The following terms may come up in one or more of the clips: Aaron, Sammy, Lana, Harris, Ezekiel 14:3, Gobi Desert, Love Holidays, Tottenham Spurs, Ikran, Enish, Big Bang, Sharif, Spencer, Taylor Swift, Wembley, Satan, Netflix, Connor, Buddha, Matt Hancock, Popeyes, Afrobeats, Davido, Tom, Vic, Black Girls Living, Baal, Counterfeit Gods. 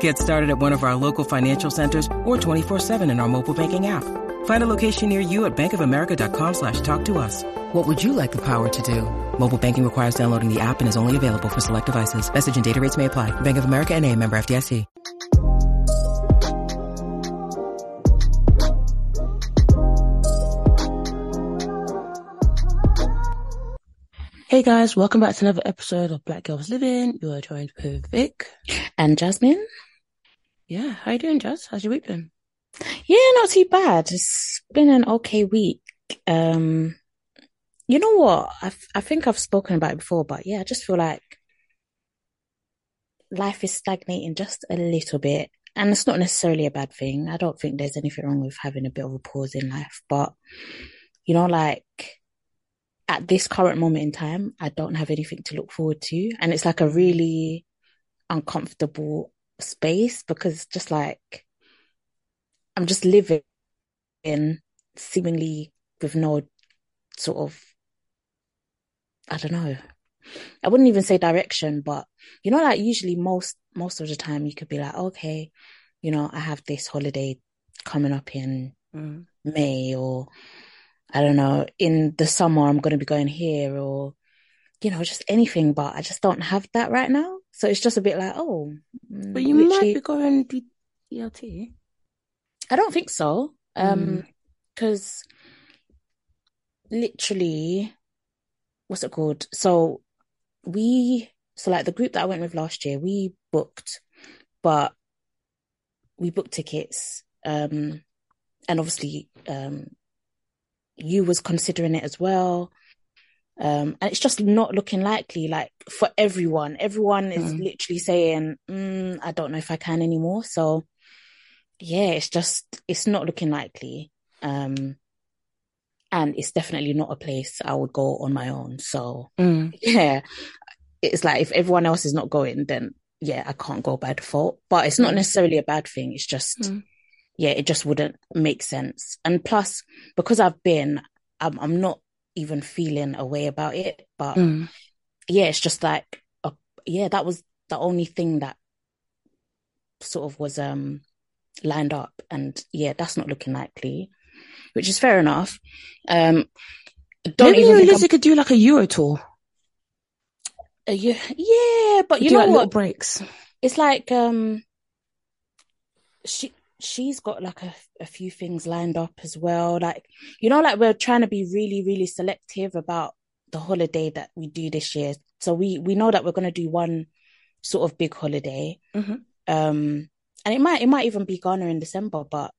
Get started at one of our local financial centers or 24/7 in our mobile banking app. Find a location near you at bankofamerica.com/talktous. What would you like the power to do? Mobile banking requires downloading the app and is only available for select devices. Message and data rates may apply. Bank of America NA, member FDIC. Hey guys, welcome back to another episode of Black Girls Living. You are joined with Vic. And Jasmine. Yeah, how you doing, Jazz? How's your week been? Yeah, not too bad. It's been an okay week. You know what? I think I've spoken about it before, but yeah, I just feel like life is stagnating just a little bit. And it's not necessarily a bad thing. I don't think there's anything wrong with having a bit of a pause in life. But, you know, like at this current moment in time, I don't have anything to look forward to. And it's like a really uncomfortable space because just like, I'm just living seemingly with no sort of, I don't know, I wouldn't even say direction, but you know, like usually most of the time you could be like, okay, you know, I have this holiday coming up in May, or I don't know, in the summer I'm going to be going here, or you know, just anything. But I just don't have that right now, so it's just a bit like, oh, but you might be going BLT. I don't think so, because literally, what's it called? So like the group that I went with last year, we booked, but we booked tickets, and obviously, you was considering it as well, and it's just not looking likely. Like for everyone is literally saying, I don't know if I can anymore, so. Yeah, it's not looking likely. And it's definitely not a place I would go on my own. So yeah, it's like if everyone else is not going, then yeah, I can't go by default. But it's not necessarily a bad thing. It's just, yeah, it just wouldn't make sense. And plus, because I'm not even feeling a way about it. But yeah, it's just like, that was the only thing that sort of was, lined up, and yeah, that's not looking likely, which is fair enough. Maybe you could do like a Euro tour. Yeah, but you know like what? Little breaks. It's like she's got like a few things lined up as well. Like you know, like we're trying to be really, really selective about the holiday that we do this year. So we know that we're going to do one sort of big holiday. And it might even be Ghana in December, but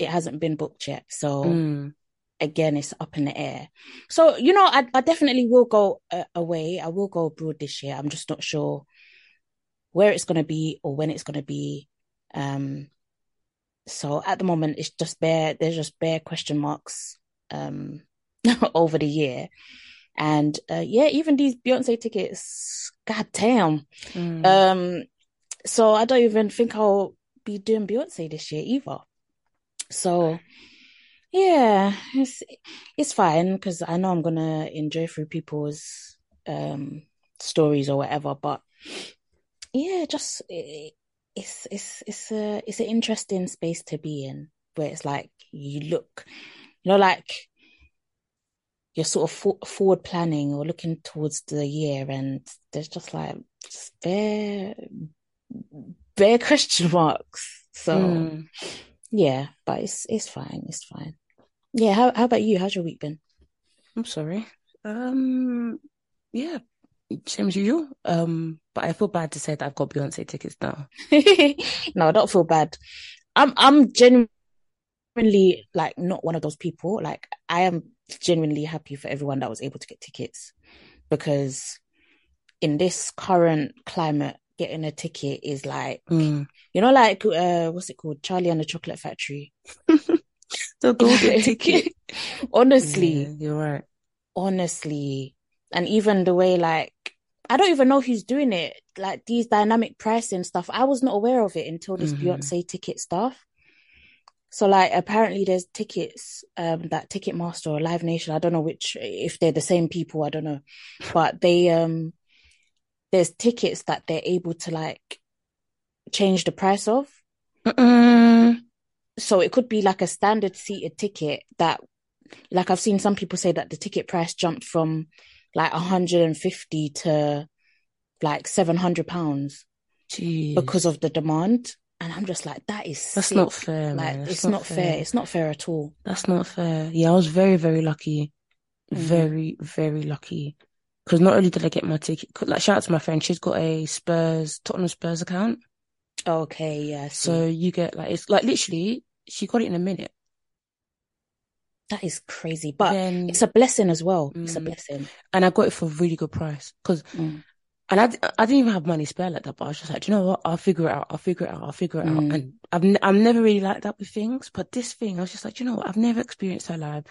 it hasn't been booked yet. So again, it's up in the air. So, you know, I definitely will go away. I will go abroad this year. I'm just not sure where it's going to be or when it's going to be. So at the moment, it's just there's just bare question marks over the year. And yeah, even these Beyoncé tickets, god damn. So I don't even think I'll be doing Beyonce this year either. So yeah, it's fine because I know I'm gonna enjoy through people's stories or whatever. But yeah, just it's an interesting space to be in where it's like you look, you know, like you're sort of forward planning or looking towards the year, and there's just like bare question marks. So yeah, but it's fine. Yeah, how about you? How's your week been? I'm sorry. Yeah, same as usual. But I feel bad to say that I've got Beyonce tickets now. No, I don't feel bad. I'm genuinely like not one of those people. Like, I am genuinely happy for everyone that was able to get tickets, because in this current climate, getting a ticket is like, you know, like what's it called? Charlie and the Chocolate Factory. The golden ticket. Honestly, you're right. Honestly, and even the way, like, I don't even know who's doing it. Like, these dynamic pricing stuff, I was not aware of it until this Beyonce ticket stuff. So, like, apparently there's tickets that Ticketmaster or Live Nation, I don't know which, if they're the same people, I don't know, but they there's tickets that they're able to, like, change the price of. So it could be like a standard seated ticket that, like, I've seen some people say that the ticket price jumped from like 150 to like £700 because of the demand. And I'm just like, that is sick. That's not fair. Like, man. It's not fair. It's not fair at all. That's not fair. Yeah, I was very, very lucky. Very, very lucky. Because not only did I get my ticket, like, shout out to my friend, she's got a Tottenham Spurs account. Okay, yeah. So you get, like, it's like literally, she got it in a minute. That is crazy. But then, it's a blessing as well. It's a blessing. And I got it for a really good price. Because, and I didn't even have money spare like that, but I was just like, do you know what? I'll figure it out. And I'm never really like that with things. But this thing, I was just like, do you know what? I've never experienced her live.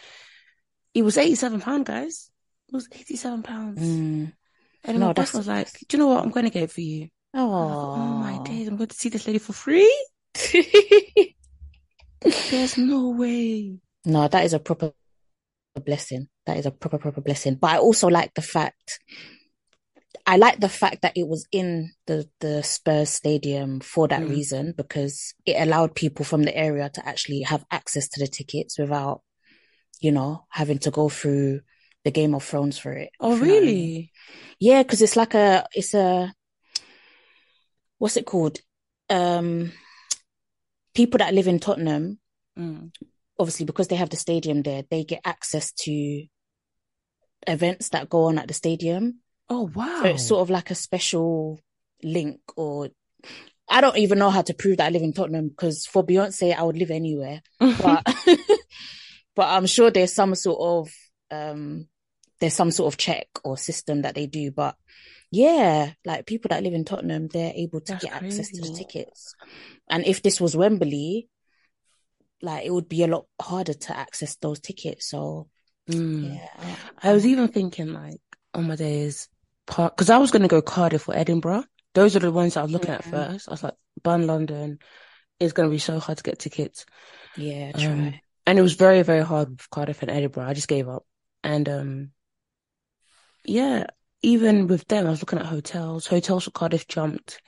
It was £87, guys. It was £87. And my boss was like, do you know what? I'm going to get it for you. Oh, my days. I'm going to see this lady for free? There's no way. No, that is a proper blessing. That is a proper blessing. But I also like the fact... I like the fact that it was in the Spurs stadium for that reason, because it allowed people from the area to actually have access to the tickets without, you know, having to go through the Game of Thrones for it. Oh, really? I mean. Yeah, because it's like a... What's it called? People that live in Tottenham, obviously because they have the stadium there, they get access to events that go on at the stadium. Oh, wow. So it's sort of like a special link, or I don't even know how to prove that I live in Tottenham, because for Beyonce, I would live anywhere. But I'm sure there's some sort of check or system that they do. But yeah, like, people that live in Tottenham, they're able to get access to the tickets. And if this was Wembley, like, it would be a lot harder to access those tickets. So yeah. I was even thinking, like, on my days, because I was going to go Cardiff or Edinburgh. Those are the ones that I was looking at first. I was like, ban London, it's going to be so hard to get tickets. Yeah, true. And it was very, very hard with Cardiff and Edinburgh. I just gave up. And yeah, even with them, I was looking at hotels. Hotels for Cardiff jumped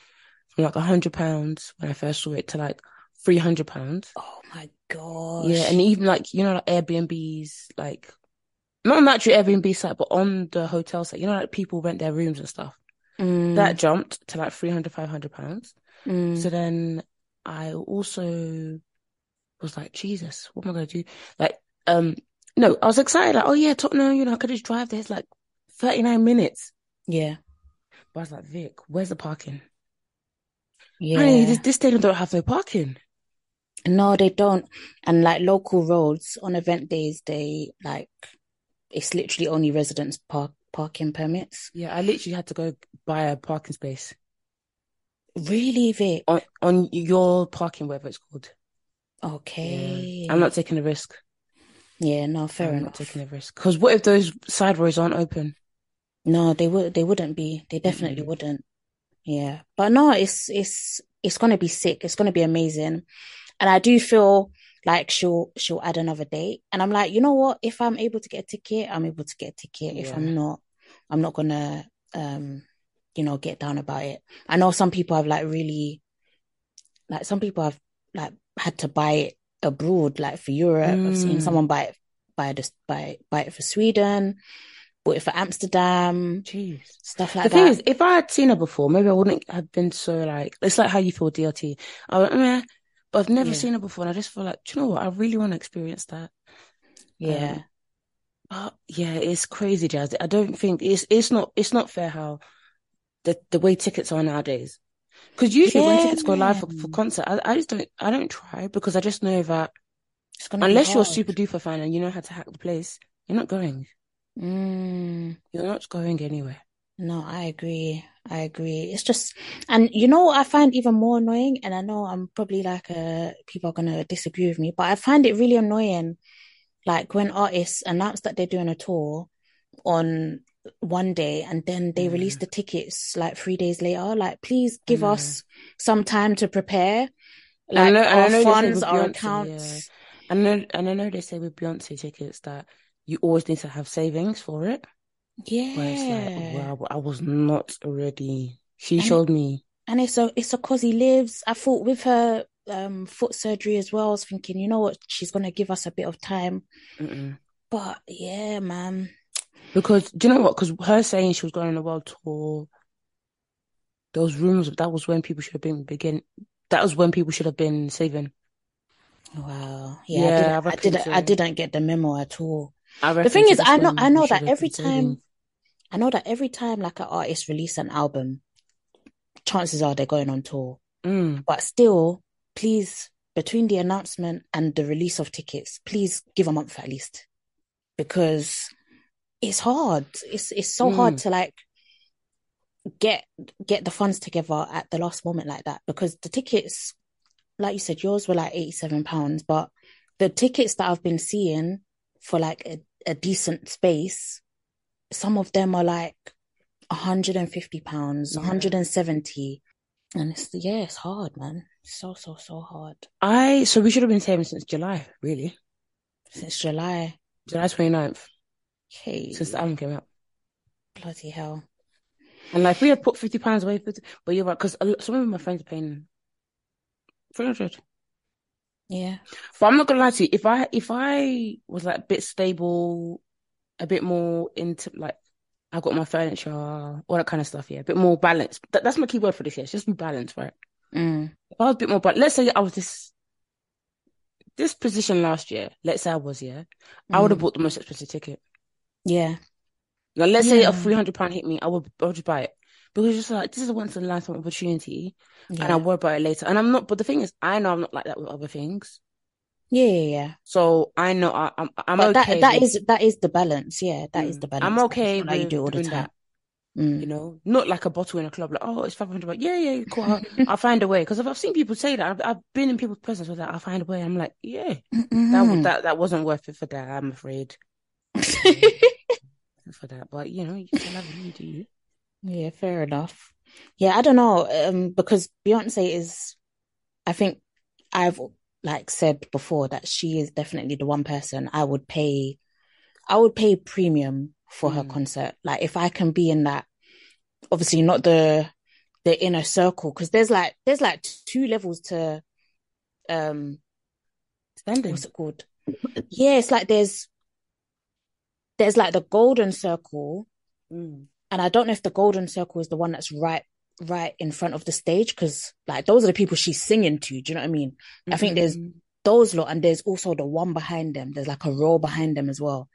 from like £100 when I first saw it to like £300. Oh my gosh. Yeah, and even like, you know, like Airbnbs, like, not on the actual Airbnb site, but on the hotel site, you know, like, people rent their rooms and stuff. That jumped to like £300, £500. So then I also was like, Jesus, what am I going to do? Like, no, I was excited. Like, oh yeah, Tottenham, you know, I could just drive there. It's like 39 minutes. Yeah. But I was like, Vic, where's the parking? Yeah. I mean, this stadium don't have no parking. No, they don't. And like, local roads on event days, they like... It's literally only residents parking permits. Yeah, I literally had to go buy a parking space. Really, Vic? On your parking, whatever it's called. Okay. Yeah. I'm not taking a risk. Yeah, no, fair enough. I'm not taking a risk. Because what if those side roads aren't open? No, they wouldn't be. They definitely wouldn't. Yeah. But no, it's going to be sick. It's going to be amazing. And I do feel... like she'll add another date. And I'm like, you know what? If I'm able to get a ticket, I'm able to get a ticket. Yeah. If I'm not, I'm not going to, you know, get down about it. I know some people have like really, like some people have like had to buy it abroad, like for Europe. I've seen someone buy it for Sweden, bought it for Amsterdam, stuff like that. The thing is, if I had seen her before, maybe I wouldn't have been so like, it's like how you feel DLT. I went, meh. I've never seen her before, and I just feel like, do you know what? I really want to experience that. Yeah. Yeah, it's crazy, Jazz. I don't think it's not fair how the way tickets are nowadays. Because usually when tickets go live for concert, I just don't try, because I just know that unless you're a super duper fan and you know how to hack the place, you're not going. Mm. You're not going anywhere. No, I agree. It's just, and you know what I find even more annoying, and I know I'm probably like people are gonna disagree with me, but I find it really annoying, like when artists announce that they're doing a tour on one day and then they release the tickets like 3 days later. Like, please give us some time to prepare. Like, our funds, our accounts. Yeah. I know they say with Beyonce tickets that you always need to have savings for it. Yeah. Where it's like, wow, I was not ready. She showed me. And it's because he lives. I thought with her foot surgery as well, I was thinking, you know what, she's going to give us a bit of time. Mm-mm. But yeah, man. Because, do you know what? Because her saying she was going on a world tour, those rumors, that was when people should have been saving. Wow. Yeah, I didn't get the memo at all. The thing is, I know that every time, like an artist release an album, chances are they're going on tour. Mm. But still, please, between the announcement and the release of tickets, please give a month at least, because it's hard. It's so hard to like get the funds together at the last moment like that, because the tickets, like you said, yours were like £87, but the tickets that I've been seeing for like a decent space, some of them are like £150, £170, and it's hard, man. So hard. So we should have been saving since July, really. Since July 29th. Okay. Since the album came out. Bloody hell. And like, we had put £50 away, but you're right, because some of my friends are paying £300. Yeah. But I'm not gonna lie to you, if I was like a bit stable, a bit more into like, I got my furniture, all that kind of stuff, yeah, a bit more balanced. That's my key word for this year. It's just be balanced, right? Mm. If I was a bit more, but let's say I was this position last year, let's say I was, yeah, I would have bought the most expensive ticket. Yeah. Like, let's say a £300 hit me, I would just buy it. Because it's just like, this is a once-in-a-lifetime opportunity, and I'll worry about it later. And I'm not, but the thing is, I know I'm not like that with other things. Yeah. So I know I'm but okay. That is the balance. Yeah, that is the balance. I'm okay with how you do all the time. You know, not like a bottle in a club, like, oh, it's £500. Yeah, cool. I'll find a way. Because I've seen people say that. I've been in people's presence where I'll find a way. I'm like, yeah, that wasn't worth it for that, I'm afraid. For that, but you know, you can have it, you do you. Yeah, fair enough. Yeah, I don't know, because Beyonce is, I think I've like said before that she is definitely the one person I would pay premium for her concert. Like, if I can be in that, obviously not the inner circle, because there's like two levels to standing. What's it called? Yeah, it's like there's like the golden circle. Mm. And I don't know if the golden circle is the one that's right in front of the stage, because like those are the people she's singing to. Do you know what I mean? Mm-hmm. I think there's those lot, and there's also the one behind them. There's like a row behind them as well.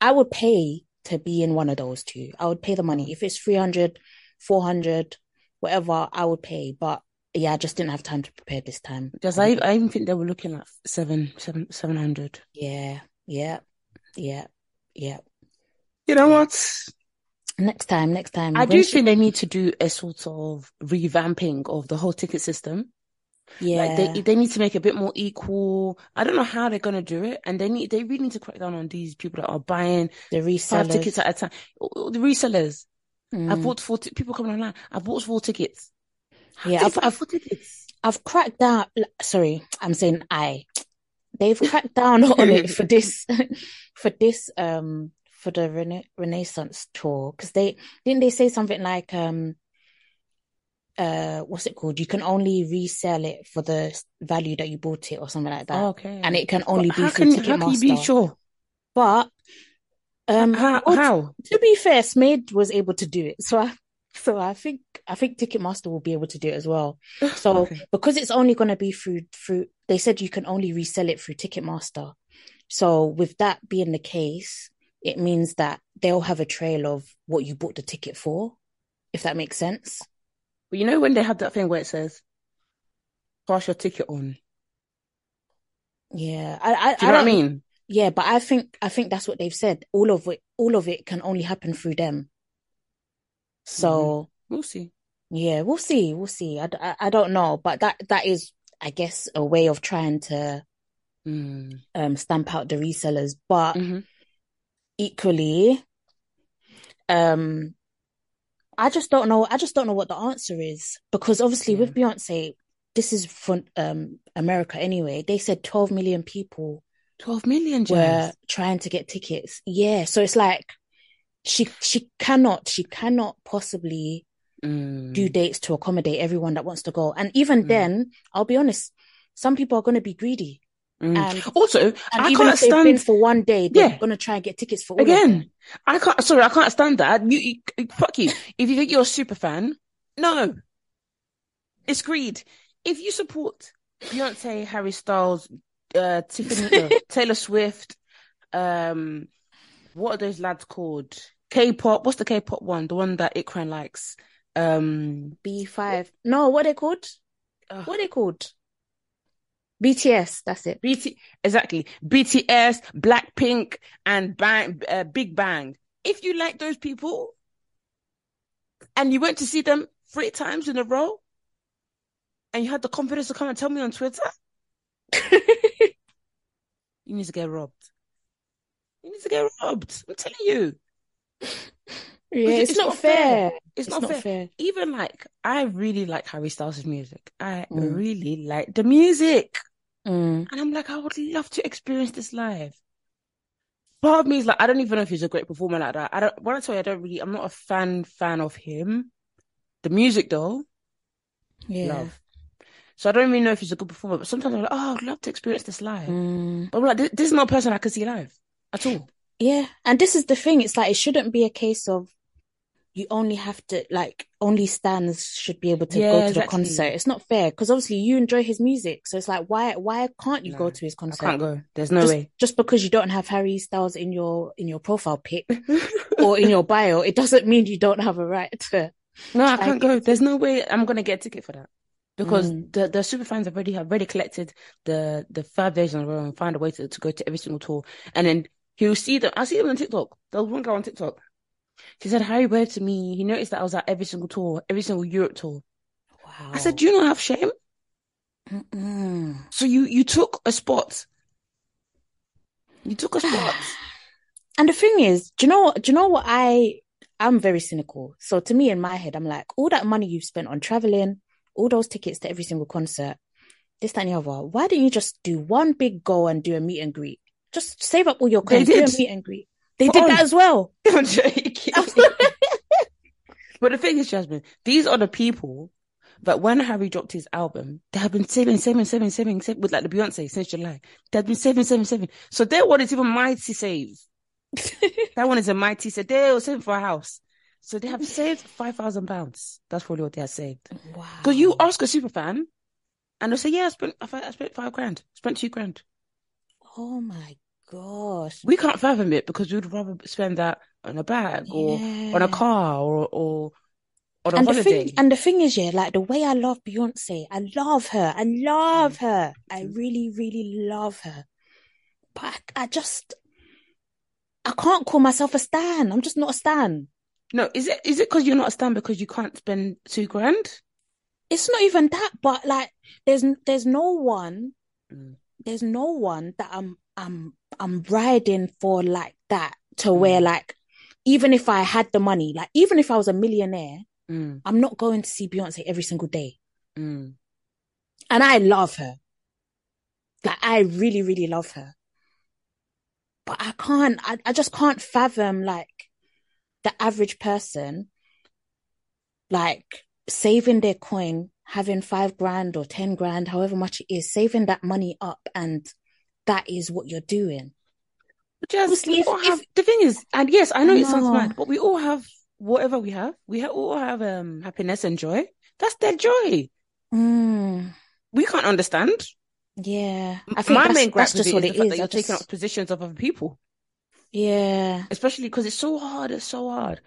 I would pay to be in one of those two. I would pay the money. If it's 300, 400, whatever, I would pay. But yeah, I just didn't have time to prepare this time. Because I even think they were looking at 700. Yeah. You know what? Next time. I do think they need to do a sort of revamping of the whole ticket system. Yeah. Like they need to make it a bit more equal. I don't know how they're going to do it. And they really need to crack down on these people that are buying the resellers. 5 tickets at a time. The resellers. Mm. People coming online. I bought 4 tickets. Yeah. I've 4 tickets. I've cracked down. Sorry, I'm saying They've cracked down on it for this. For the Renaissance tour, because they say something like what's it called, you can only resell it for the value that you bought it or something like that. Oh, okay. And it can only be for Ticketmaster. How can you be sure? But how? To be fair, Smid was able to do it, so I think Ticketmaster will be able to do it as well. So okay. Because it's only going to be through, they said you can only resell it through Ticketmaster. So with that being the case, it means that they'll have a trail of what you bought the ticket for, if that makes sense. But you know when they have that thing where it says, pass your ticket on? Yeah. Do you know what I mean? Yeah, but I think that's what they've said. All of it can only happen through them. So we'll see. Yeah, we'll see. I don't know, but that is, I guess, a way of trying to stamp out the resellers. But equally, I just don't know what the answer is, because obviously with Beyonce, this is from America anyway. They said 12 million people. 12 million were trying to get tickets. Yeah, so it's like she cannot possibly do dates to accommodate everyone that wants to go. And even then, I'll be honest, some people are going to be greedy. And also, and even if they've been for one day, they're going to try and get tickets for all again. Of them. I can't stand that. You fuck you. If you think you're a super fan, no, it's greed. If you support Beyonce, Harry Styles, Taylor Swift, what are those lads called? K-pop. What's the K-pop one? The one that Ikran likes. B5. No, what are they called? What are they called? BTS. That's it. Exactly. BTS, Blackpink, and Big Bang. If you like those people, and you went to see them 3 times in a row, and you had the confidence to come and tell me on Twitter. You need to get robbed. I'm telling you. Yeah, it's not fair. It's not fair. Even like, I really like Harry Styles' music. I really like the music. And I'm like, I would love to experience this live. Part of me is like, I don't even know if he's a great performer like that. When I tell you, I'm not a fan of him. The music though, yeah. Love. So I don't really know if he's a good performer, but sometimes I'm like, oh, I'd love to experience this live. But I'm like, this is not a person I could see live at all. Yeah. And this is the thing. It's like, it shouldn't be a case of you only have to, like, only stans should be able to go to the concert. It's not fair, because obviously you enjoy his music. So it's like, why can't you go to his concert? I can't go. There's no way. Just because you don't have Harry Styles in your profile pic or in your bio, it doesn't mean you don't have a right to. No, I can't go. There's no way I'm going to get a ticket for that. Because the superfans have already collected the 5 days in a row and found a way to go to every single tour. And then he'll see them. I see them on TikTok. There was one girl on TikTok. She said, Harry wrote to me. He noticed that I was at every single tour, every single Europe tour. Wow. I said, do you not have shame? So you took a spot. And the thing is, do you know what I'm very cynical. So to me, in my head, I'm like, all that money you've spent on traveling, all those tickets to every single concert, this, that, and the other, why didn't you just do one big go and do a meet and greet? Just save up all your coins, do a meet and greet. They did that as well. I'm joking. But the thing is, Jasmine, these are the people that when Harry dropped his album, they have been saving with like the Beyonce since July. They've been saving. So their one is even mighty save. That one is a mighty save. They were saving for a house. So they have saved £5,000. That's probably what they have saved. Wow. Because you ask a super fan and they'll say, yeah, I spent £5,000, spent £2,000. Oh my gosh. We can't fathom it, because we'd rather spend that on a bag or on a car or on a holiday. The thing is, yeah, like the way I love Beyonce, I love her. I really, really love her. But I can't call myself a stan. I'm just not a stan. No, is it because you're not a stan because you can't spend £2,000? It's not even that, but like there's no one that I'm riding for like that, to where like, even if I had the money, like even if I was a millionaire, I'm not going to see Beyonce every single day. And I love her. Like I really, really love her. But I just can't fathom like the average person like saving their coin, having £5,000 or £10,000, however much it is, saving that money up, and that is what you're doing. Just, the thing is, and yes, I know it sounds mad, but we all have whatever we have. We all have happiness and joy. That's their joy. We can't understand. Yeah. I think my main grasp is what it is. You're taking up positions of other people. Yeah. Especially because it's so hard. It's so hard.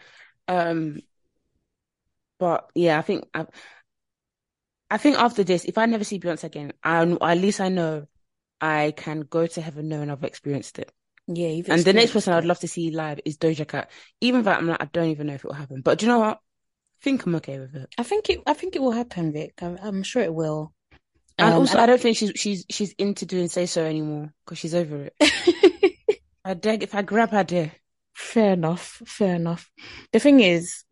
But yeah, I think I think after this, if I never see Beyonce again, at least I know I can go to heaven knowing I've experienced it. Yeah. And the next person I'd love to see live is Doja Cat. Even that, I'm like, I don't even know if it will happen. But do you know what? I think I'm okay with it. I think it will happen, Vic. I'm sure it will. And also, I don't think she's into doing Say So anymore because she's over it. I dare, if I grab her there. Fair enough. The thing is,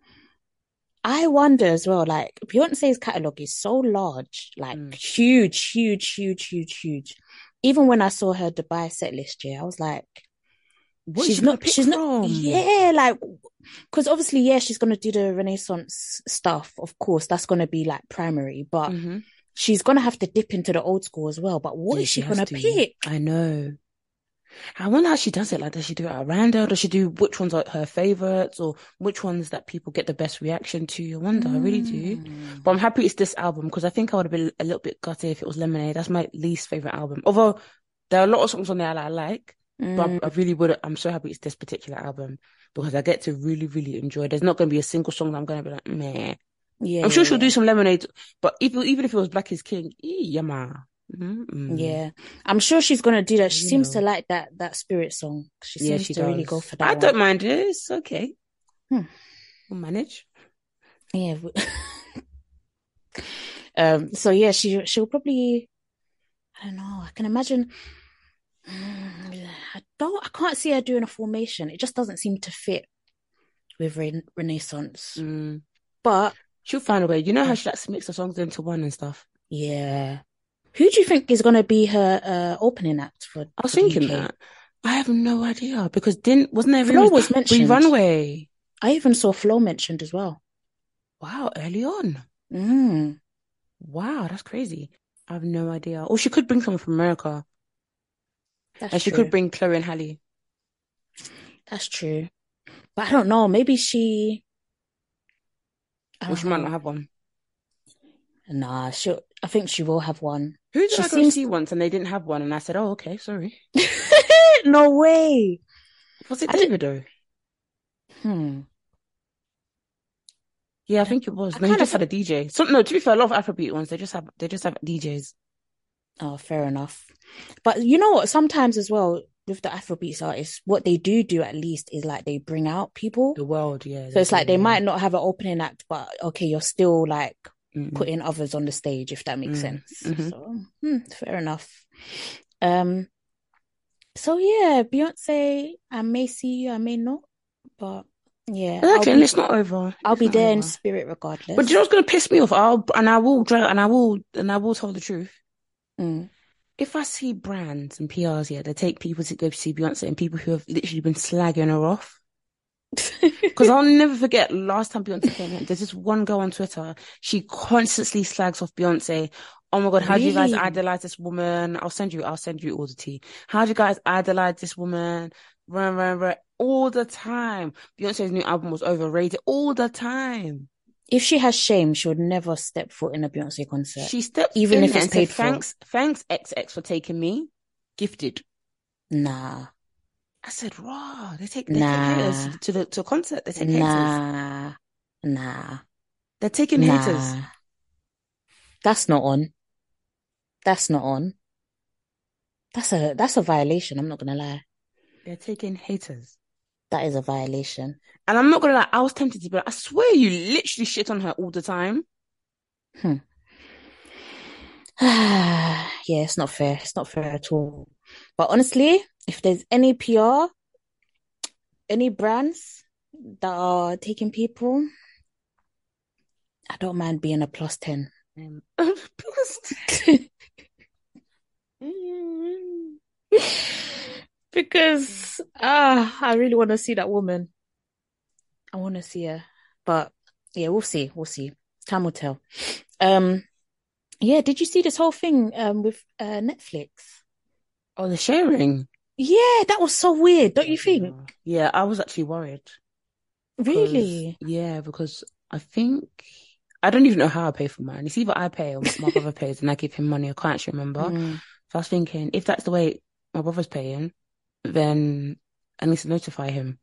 I wonder as well, like, Beyonce's catalogue is so large, like, huge. Even when I saw her Dubai set list, I was like, what she's not, yeah, like, because obviously, yeah, she's going to do the Renaissance stuff, of course, that's going to be, like, primary, but she's going to have to dip into the old school as well, but what is she going to pick? I know. I wonder how she does it. Like, does she do it at random? Does she do which ones are her favourites or which ones that people get the best reaction to? I wonder, I really do. But I'm happy it's this album because I think I would have been a little bit gutted if it was Lemonade. That's my least favourite album. Although there are a lot of songs on there that I like, but I really would. I'm so happy it's this particular album because I get to really, really enjoy it. There's not going to be a single song that I'm going to be like, meh. Yeah, I'm sure she'll do some Lemonade, but even if it was Black is King, yama. Mm-hmm. Yeah, I'm sure she's gonna do that. She seems to like that spirit song. She seems she to does. Really go for that. I don't mind it. It's okay. We'll manage. Yeah. So yeah, she'll probably. I don't know. I can imagine. I can't see her doing a formation. It just doesn't seem to fit with Renaissance. But she'll find a way. You know how she likes to mix the songs into one and stuff. Yeah. Who do you think is going to be her opening act for? I was thinking that. I have no idea because wasn't there Flo was mentioned? Runway. I even saw Flo mentioned as well. Wow, early on. Wow, that's crazy. I have no idea. Or she could bring someone from America. That's true. She could bring Chloe and Halle. That's true. But I don't know. Maybe she. Well, she might not have one. Nah, I think she will have one. Who did I go see once and they didn't have one? And I said, oh, okay, sorry. No way. Was it Davido? Yeah, I think it was. No, he just had a DJ. To be fair, a lot of Afrobeat ones, they just have DJs. Oh, fair enough. But you know what? Sometimes as well, with the Afrobeats artists, what they do at least is like they bring out people. The world, yeah. So it's like they might not have an opening act, but okay, you're still like, putting others on the stage, if that makes sense. So, fair enough. So yeah, Beyonce, I may see you, I may not, but yeah, exactly. And it's not over. I'll be there in spirit, regardless. But you know what's gonna piss me off? I will tell the truth. If I see brands and PRs, they take people to go see Beyonce and people who have literally been slagging her off. Because I'll never forget last time Beyonce came in, there's this one girl on Twitter, she constantly slags off Beyonce. Oh my god, how do you guys idolize this woman? I'll send you all the tea. How do you guys idolize this woman? Run. All the time. Beyonce's new album was overrated all the time. If she has shame, she would never step foot in a Beyonce concert. She stepped even in if it's paid for. Thanks XX for taking me. Gifted. Nah. I said, raw. They take haters to a concert. They take haters. Nah. They're taking haters. That's not on. That's a violation. I'm not gonna lie. They're taking haters. That is a violation. And I'm not gonna lie. I was tempted to be like, I swear you literally shit on her all the time. Yeah, it's not fair. It's not fair at all. But honestly, if there's any PR, any brands that are taking people, I don't mind being a +10. +10. Because I really want to see that woman. I want to see her. But yeah, we'll see. Time will tell. Yeah, did you see this whole thing with Netflix? Oh, the sharing. Yeah, that was so weird, don't you think? Yeah, I was actually worried. Really? Yeah, because I think I don't even know how I pay for mine. It's either I pay or my brother pays and I give him money. I can't actually remember. So I was thinking, if that's the way my brother's paying, then I need to notify him.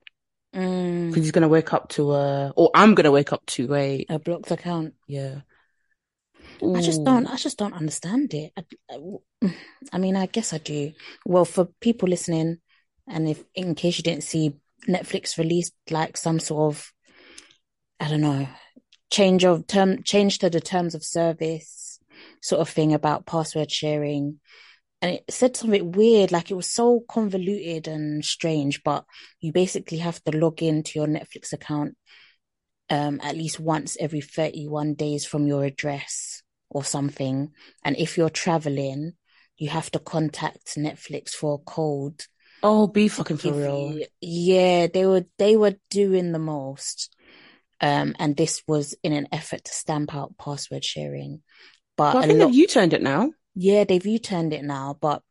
Because he's going to wake up to a... Or I'm going to wake up to a blocked account. Yeah. Ooh. I just don't understand it. I mean, I guess I do. Well, for people listening, and if in case you didn't see, Netflix released like some sort of, I don't know, change to the terms of service sort of thing about password sharing. And it said something weird, like it was so convoluted and strange, but you basically have to log into your Netflix account at least once every 31 days from your address or something. And if you're traveling, you have to contact Netflix for a code. Oh, be fucking for real. Yeah, they were doing the most. And this was in an effort to stamp out password sharing. But well, I think they've U-turned it now. Yeah, they've U-turned it now, but...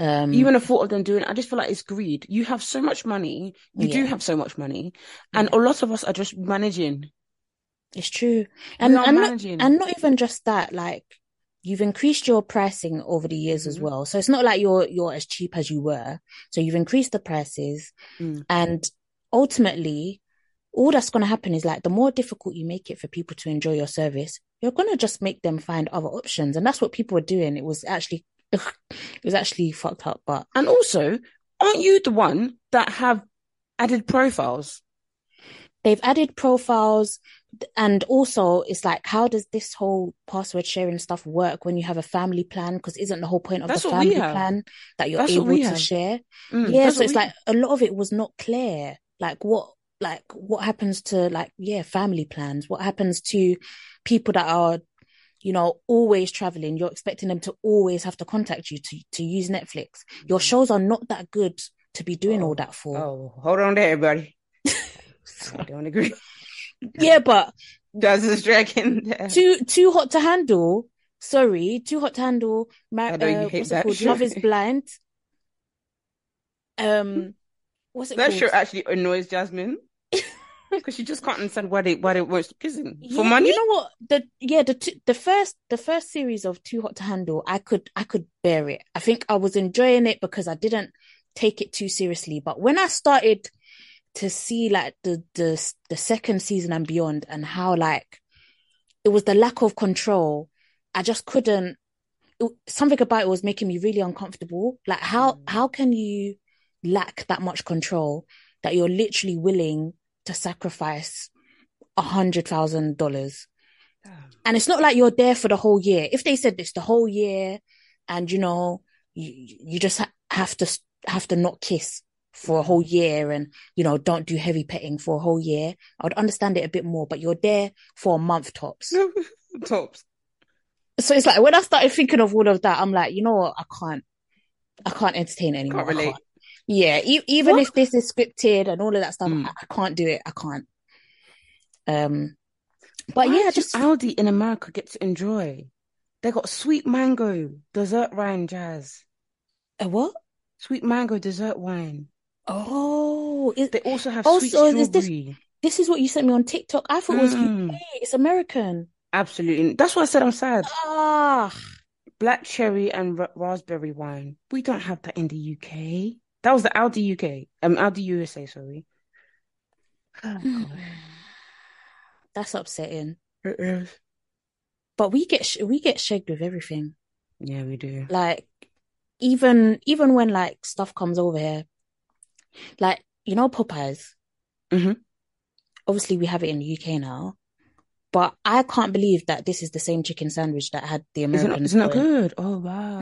even the thought of them doing it, I just feel like it's greed. You have so much money. You do have so much money. And a lot of us are just managing. It's true. And not even just that, like... You've increased your pricing over the years as well. So it's not like you're as cheap as you were. So you've increased the prices. And ultimately, all that's going to happen is like the more difficult you make it for people to enjoy your service, you're going to just make them find other options. And that's what people were doing. It was actually fucked up. But and also, aren't you the one that have added profiles? They've added profiles. And also, it's like, how does this whole password sharing stuff work when you have a family plan? Because isn't the whole point of the family plan that you're able to share? Yeah, so it's like a lot of it was not clear. Like what happens to family plans? What happens to people that are, you know, always traveling? You're expecting them to always have to contact you to use Netflix. Your shows are not that good to be doing all that for. Oh, hold on there, everybody. I don't agree. Yeah, but that's dragging too hot to handle. Sorry, too hot to handle. Love Is Blind. What's it? That show actually annoys Jasmine because she just can't understand why they watch prison for money. You know what? The first series of Too Hot to Handle, I could bear it. I think I was enjoying it because I didn't take it too seriously. But when I started to see like the second season and beyond, and how like it was the lack of control, I just couldn't. Something about it was making me really uncomfortable. Like how can you lack that much control that you're literally willing to sacrifice $100,000? And it's not like you're there for the whole year. If they said it's the whole year, and you know you just have to not kiss for a whole year, and you know, don't do heavy petting for a whole year, I would understand it a bit more, but you're there for a month tops. So it's like when I started thinking of all of that, I'm like, you know what, I can't entertain it anymore. Can't relate. Yeah, even what? If this is scripted and all of that stuff, I can't do it. I can't. But why just Aldi in America get to enjoy? They got sweet mango dessert wine jazz. A what? Sweet mango dessert wine. Oh, they also have sweet strawberry. This is what you sent me on TikTok. I thought it was UK. It's American. Absolutely. That's why I said I'm sad. Black cherry and raspberry wine. We don't have that in the UK. That was the Aldi UK. Aldi USA, sorry. Oh, God. That's upsetting. It is. But we get shagged with everything. Yeah, we do. Like even when like stuff comes over here. Like, you know, Popeyes. Mm-hmm. Obviously, we have it in the UK now, but I can't believe that this is the same chicken sandwich that had the American. It's not good. Oh wow!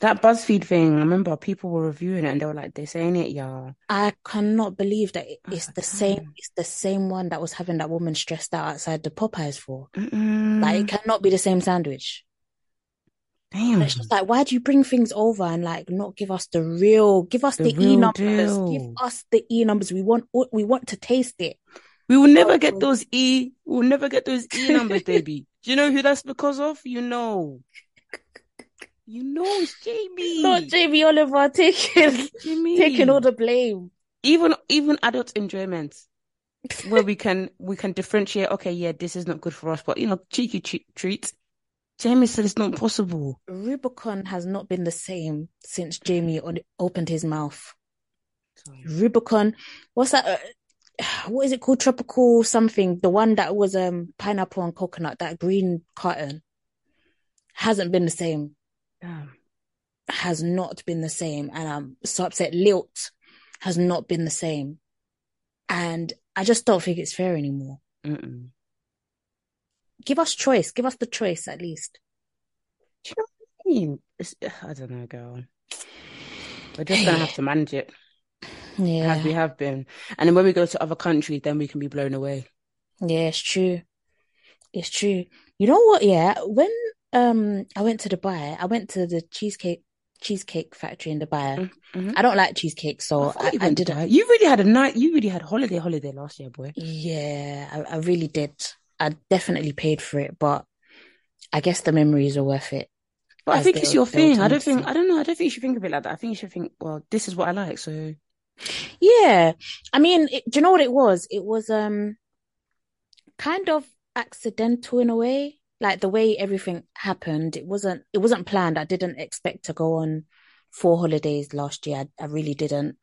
That BuzzFeed thing. I remember people were reviewing it and they were like, "They're saying it, y'all." I cannot believe that it's the same. It's the same one that was having that woman stressed out outside the Popeyes for. Mm-mm. Like, it cannot be the same sandwich. Damn. And it's just like, why do you bring things over and like not give us the E numbers deal. Give us the E numbers. We want to taste it. We will never get those E. We'll never get those E numbers, baby. Do you know who that's because of? You know it's Jamie. Not Jamie Oliver taking all the blame. Even adult enjoyment, where we can differentiate. Okay, yeah, this is not good for us, but you know, cheeky treat. Jamie said it's not possible. Rubicon has not been the same since Jamie opened his mouth. Sorry. Rubicon, what's that? What is it called? Tropical something. The one that was pineapple and coconut, that green carton. Hasn't been the same. Damn. Has not been the same. And I'm so upset. Lilt has not been the same. And I just don't think it's fair anymore. Mm-mm. Give us choice. Give us the choice, at least. Do you know what I mean? I don't know, girl. We're just going to have to manage it. Yeah. As we have been. And then when we go to other countries, then we can be blown away. Yeah, it's true. It's true. You know what, yeah? When I went to Dubai, I went to the Cheesecake Factory in Dubai. Mm-hmm. I don't like cheesecake, so I didn't. You really had a night. You really had holiday last year, boy. Yeah, I really did. I definitely paid for it, but I guess the memories are worth it. But I think it's your thing. I don't think you should think of it like that. I think you should think, well, this is what I like, so. Yeah. I mean, do you know what it was? It was kind of accidental in a way. Like the way everything happened, it wasn't planned. I didn't expect to go on 4 holidays last year. I really didn't.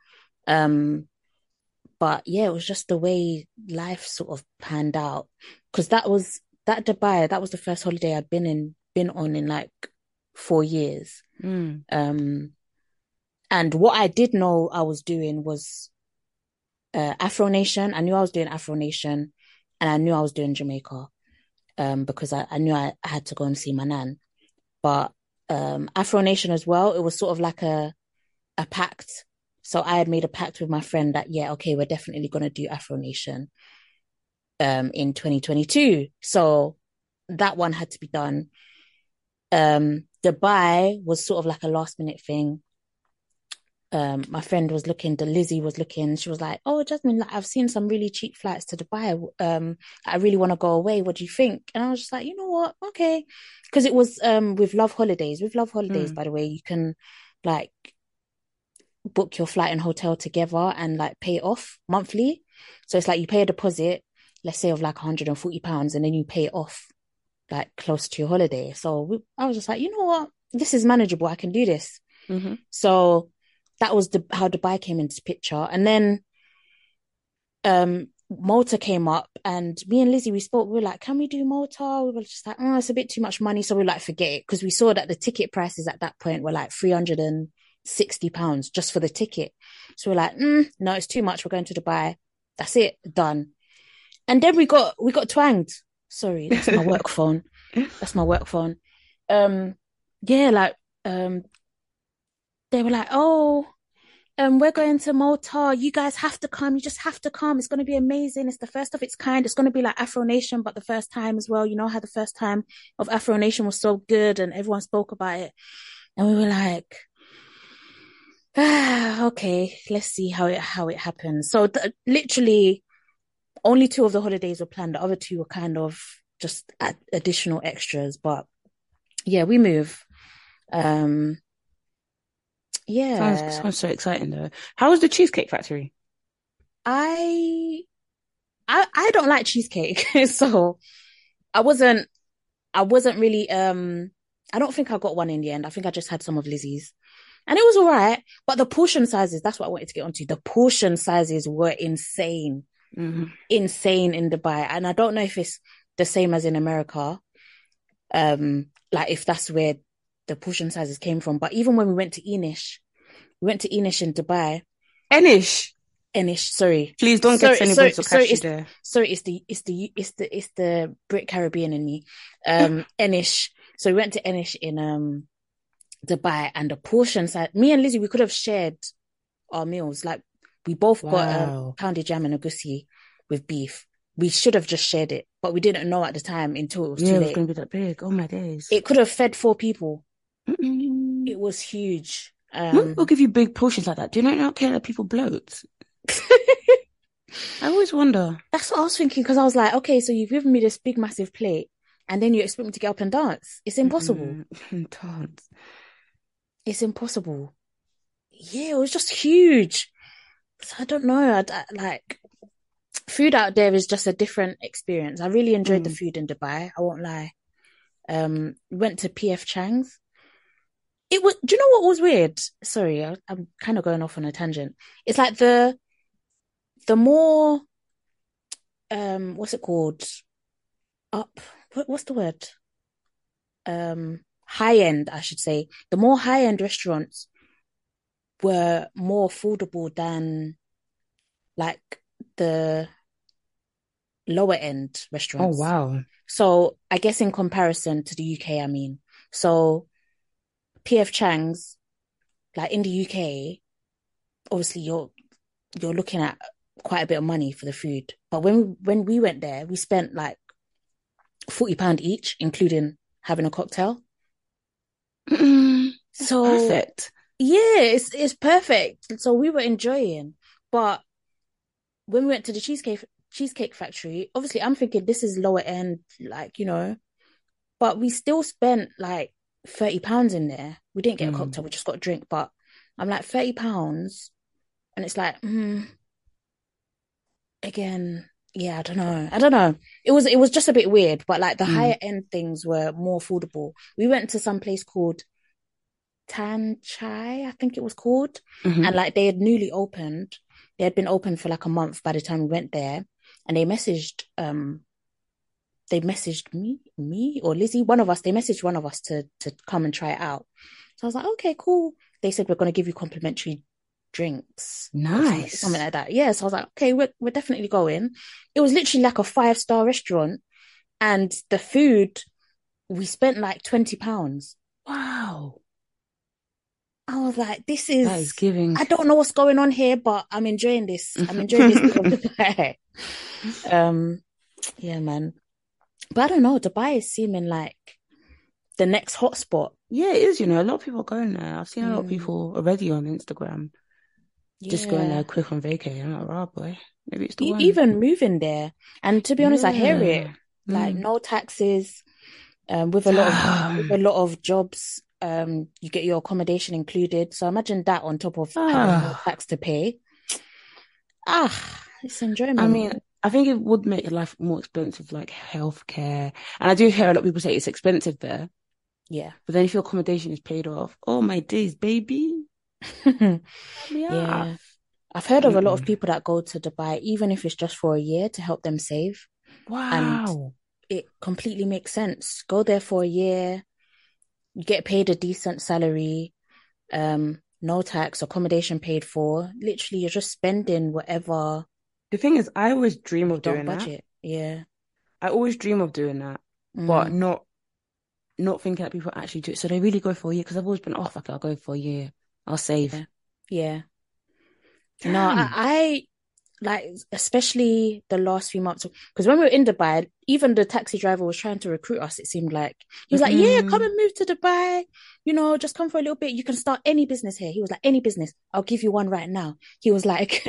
But yeah, it was just the way life sort of panned out. Because that was the first holiday I'd been on in like 4 years. Mm. And what I did know I was doing was Afro Nation. I knew I was doing Afro Nation, and I knew I was doing Jamaica. Because I knew I had to go and see my nan. But Afro Nation as well, it was sort of like a pact. So I had made a pact with my friend that, yeah, okay, we're definitely going to do Afro Nation in 2022. So that one had to be done. Dubai was sort of like a last minute thing. My friend was looking, Lizzie was looking, she was like, oh, Jasmine, I've seen some really cheap flights to Dubai. I really want to go away. What do you think? And I was just like, you know what? Okay. Because it was with Love Holidays. With Love Holidays, by the way, you can like book your flight and hotel together and like pay it off monthly. So it's like you pay a deposit, let's say of like £140, and then you pay it off like close to your holiday. So I was just like, you know what? This is manageable. I can do this. Mm-hmm. So that was how Dubai came into picture. And then Malta came up, and me and Lizzie, we spoke. We were like, can we do Malta? We were just like, oh, it's a bit too much money. So we were like, forget it. Because we saw that the ticket prices at that point were like £360 just for the ticket. So we were like, no, it's too much. We're going to Dubai. That's it. Done. And then we got twanged. Sorry, that's my work phone. That's my work phone. Yeah, like... They were like, oh, we're going to Malta. You guys have to come. You just have to come. It's going to be amazing. It's the first of its kind. It's going to be like Afro Nation, but the first time as well. You know how the first time of Afro Nation was so good and everyone spoke about it. And we were like, okay, let's see how it happens. So literally only 2 of the holidays were planned. The other 2 were kind of just additional extras. But yeah, we move. Yeah. Sounds so exciting though. How was the Cheesecake Factory? I don't like cheesecake. So I wasn't really I don't think I got one in the end. I think I just had some of Lizzie's. And it was all right. But the portion sizes, that's what I wanted to get onto. The portion sizes were insane. Mm-hmm. Insane in Dubai. And I don't know if it's the same as in America. Like if that's where the portion sizes came from. But even when we went to Enish, in Dubai. Enish, sorry. Please don't get anybody to catch you there. Sorry, it's the Brit Caribbean in me. Enish. So we went to Enish in Dubai, and the portion size, me and Lizzie, we could have shared our meals. Like we both got pounded jam and a goosey with beef. We should have just shared it, but we didn't know at the time until it was too late. It was going to be that big. Oh my days. It could have fed 4 people. It was huge. We'll give you big portions like that. Do you not care that people bloat? I always wonder. That's what I was thinking, because I was like, okay, so you've given me this big massive plate and then you expect me to get up and dance. It's impossible. Dance. It's impossible. Yeah, it was just huge. So I don't know. Like food out there is just a different experience. I really enjoyed the food in Dubai. I won't lie. went to PF Chang's. It was, do you know what was weird? Sorry, I'm kind of going off on a tangent. It's like the more, what's it called? Up, what's the word? High end, I should say. The more high end restaurants were more affordable than like the lower end restaurants. Oh, wow. So I guess in comparison to the UK, I mean, so PF Chang's, like in the UK, obviously you're looking at quite a bit of money for the food. But when we went there, we spent like £40 each, including having a cocktail. So perfect. Yeah, it's perfect. So we were enjoying. But when we went to the Cheesecake Factory, obviously I'm thinking this is lower end, like, you know, but we still spent like £30 in there. We didn't get a cocktail, we just got a drink, but I'm like £30, and it's like again, yeah, I don't know. It was just a bit weird, but like the higher end things were more affordable. We went to some place called Tan Chai, I think it was called, and like they had newly opened. They had been open for like a month by the time we went there, and they messaged me or Lizzie, one of us. They messaged one of us to come and try it out. So I was like, okay, cool. They said, we're going to give you complimentary drinks. Nice. Something like that. Yeah. So I was like, okay, we're definitely going. It was literally like a 5-star restaurant, and the food, we spent like £20. Wow. I was like, this is giving. I don't know what's going on here, but I'm enjoying this. Yeah, man. But I don't know, Dubai is seeming like the next hotspot. Yeah, it is, you know. A lot of people are going there. I've seen a lot of people already on Instagram just going there quick on vacay. I'm like, rah, boy, maybe it's the one. Even moving there. And to be honest, I hear it. Like, no taxes, with a lot of jobs, you get your accommodation included. So imagine that on top of having no tax to pay. Ah, it's enjoyment. I mean, I think it would make life more expensive, like healthcare. And I do hear a lot of people say it's expensive there. Yeah. But then if your accommodation is paid off, oh my days, baby. Yeah. I've heard of a lot of people that go to Dubai, even if it's just for a year, to help them save. Wow. And it completely makes sense. Go there for a year, you get paid a decent salary, no tax, accommodation paid for. Literally, you're just spending whatever. The thing is, I always dream of doing budget. That. Yeah. I always dream of doing that, but not thinking that people actually do it. So they really go for a year, because I've always been, oh, fuck it, I'll go for a year. I'll save. Yeah. No, I like, especially the last few months, because when we were in Dubai, even the taxi driver was trying to recruit us, it seemed like. He was like, yeah, come and move to Dubai. You know, just come for a little bit. You can start any business here. He was like, any business. I'll give you one right now. He was like,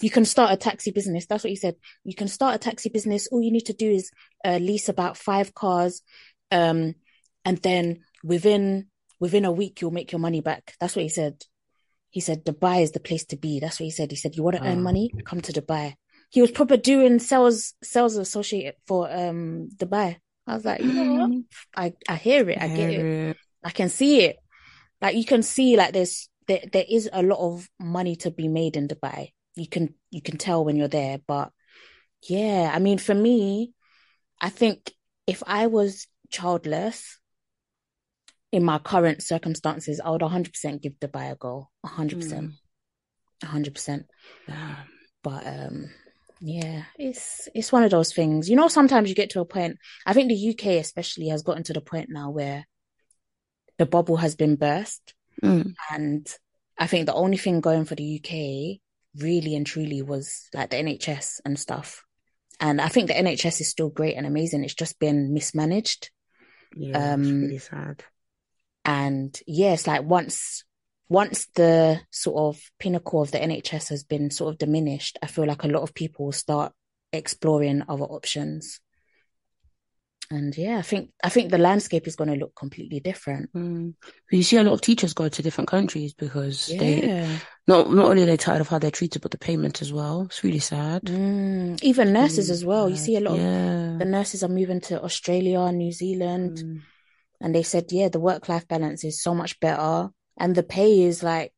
you can start a taxi business. That's what he said. You can start a taxi business. All you need to do is lease about 5 cars. And then within a week, you'll make your money back. That's what he said. He said, Dubai is the place to be. That's what he said. He said, you want to earn money? Come to Dubai. He was probably doing sales associate for Dubai. I was like, you know what? I hear it. I get it. I can see it. Like, you can see, like, there is a lot of money to be made in Dubai. You can tell when you're there. But yeah, I mean, for me, I think if I was childless, in my current circumstances, I would 100% give Dubai a go. 100%. 100%. But yeah, it's one of those things. You know, sometimes you get to a point, I think the UK especially has gotten to the point now where the bubble has been burst. And I think the only thing going for the UK really and truly was like the NHS and stuff. And I think the NHS is still great and amazing. It's just been mismanaged. Yeah, it's really sad. And yes, like once the sort of pinnacle of the NHS has been sort of diminished, I feel like a lot of people will start exploring other options. And yeah, I think the landscape is going to look completely different. Mm. You see a lot of teachers go to different countries because they not only are they tired of how they're treated, but the payment as well. It's really sad. Mm. Even nurses as well. You see a lot of the nurses are moving to Australia, New Zealand. Mm. And they said, the work-life balance is so much better. And the pay is like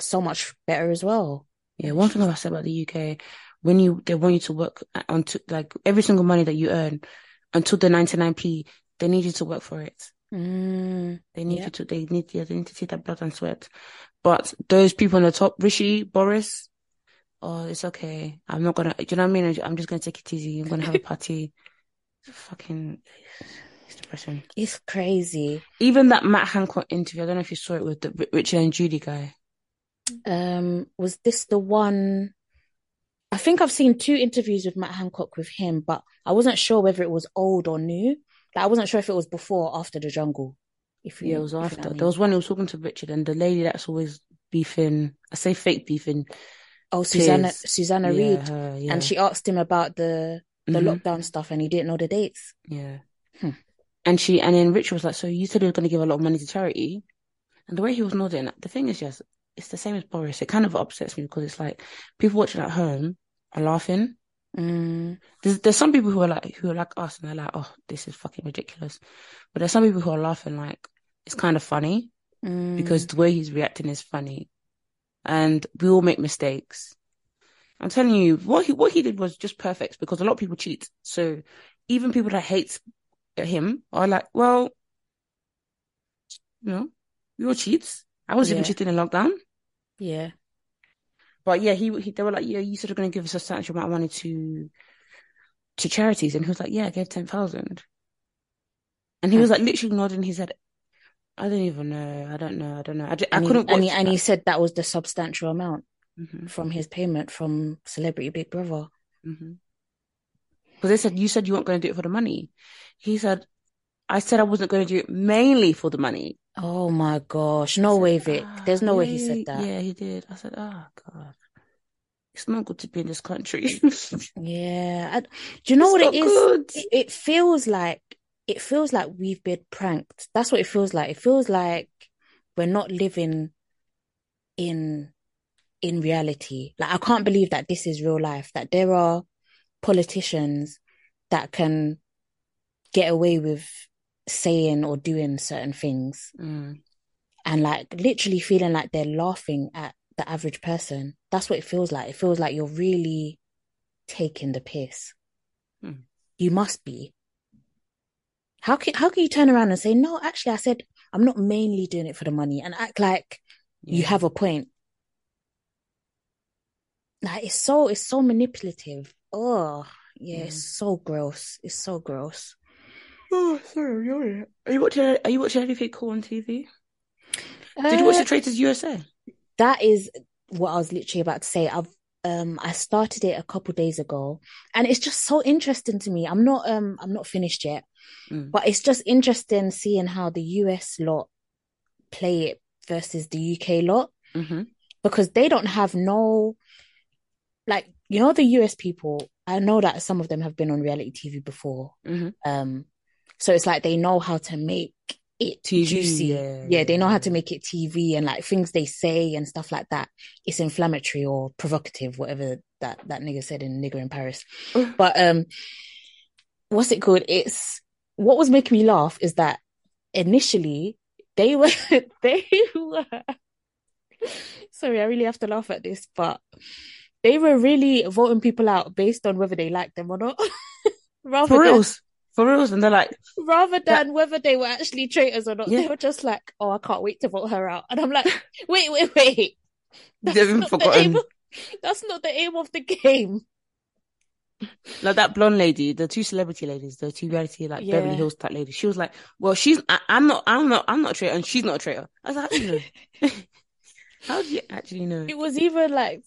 so much better as well. Yeah, one thing I said about the UK, when they want you to work until like every single money that you earn until the 99p, they need you to work for it. Mm, they need you to. They need to see that blood and sweat. But those people on the top, Rishi, Boris, it's okay. I'm not gonna. Do you know what I mean? I'm just gonna take it easy. I'm gonna have a party. It's depressing. It's crazy. Even that Matt Hancock interview. I don't know if you saw it with the Richard and Judy guy. Was this the one? I think I've seen two interviews with Matt Hancock with him, but I wasn't sure whether it was old or new. Like, I wasn't sure if it was before or after The Jungle. It was after. You know what I mean. There was one who was talking to Richard and the lady that's always beefing. I say fake beefing. Oh, Susanna Reid. Her, And she asked him about the lockdown stuff and he didn't know the dates. Yeah. Hmm. And then Richard was like, so you said you were going to give a lot of money to charity. And the way he was nodding, the thing is, yes, it's the same as Boris. It kind of upsets me because it's like people watching at home are laughing. Mm. There's some people who are like us and they're like, oh, this is fucking ridiculous. But there's some people who are laughing like it's kind of funny because the way he's reacting is funny, and we all make mistakes. I'm telling you, what he did was just perfect because a lot of people cheat. So even people that hate him are like, well, you know, we all cheats. I was even cheating in lockdown. Yeah. But yeah, they were like, yeah, you said you're going to give a substantial amount of money to charities. And he was like, yeah, I gave 10,000. And he was like literally nodding his head. I don't even know. I don't know. I couldn't watch that. And he said that was the substantial amount from his payment from Celebrity Big Brother. Because they said, you said you weren't going to do it for the money. He said, I said I wasn't going to do it mainly for the money. Oh my gosh. No way, Vic. There's no way he said that. Yeah, he did. I said, oh God. It's not good to be in this country. Do you know what it is? It feels like we've been pranked. That's what it feels like. It feels like we're not living in reality. Like, I can't believe that this is real life, that there are politicians that can get away with saying or doing certain things and like literally feeling like they're laughing at the average person. That's what it feels like. It feels like you're really taking the piss. You must be. How can you turn around and say, no, actually I said I'm not mainly doing it for the money, and act like you have a point? Like, it's so manipulative. It's so gross. Oh, sorry, I'm yawning. Are you watching anything cool on TV? Did you watch The Traitors USA? That is what I was literally about to say. I started it a couple days ago, and it's just so interesting to me. I'm not finished yet, but it's just interesting seeing how the US lot play it versus the UK lot because they don't have no, like, you know, the US people. I know that some of them have been on reality TV before. So it's like they know how to make it TV, juicy. Yeah, they know how to make it TV, and like things they say and stuff like that, it's inflammatory or provocative, whatever that nigga said in Nigger in Paris. But what's it called? It's what was making me laugh is that initially they were sorry, I really have to laugh at this, but they were really voting people out based on whether they liked them or not. For reals, and they're like, rather than whether they were actually traitors or not, they were just like, "Oh, I can't wait to vote her out." And I'm like, "Wait! That's not the aim of the game." Like that blonde lady, the two celebrity ladies, the two reality Beverly Hills type lady. She was like, "Well, I'm not a traitor, and she's not a traitor." I was like, "How do you know? How do you actually know?" It was even like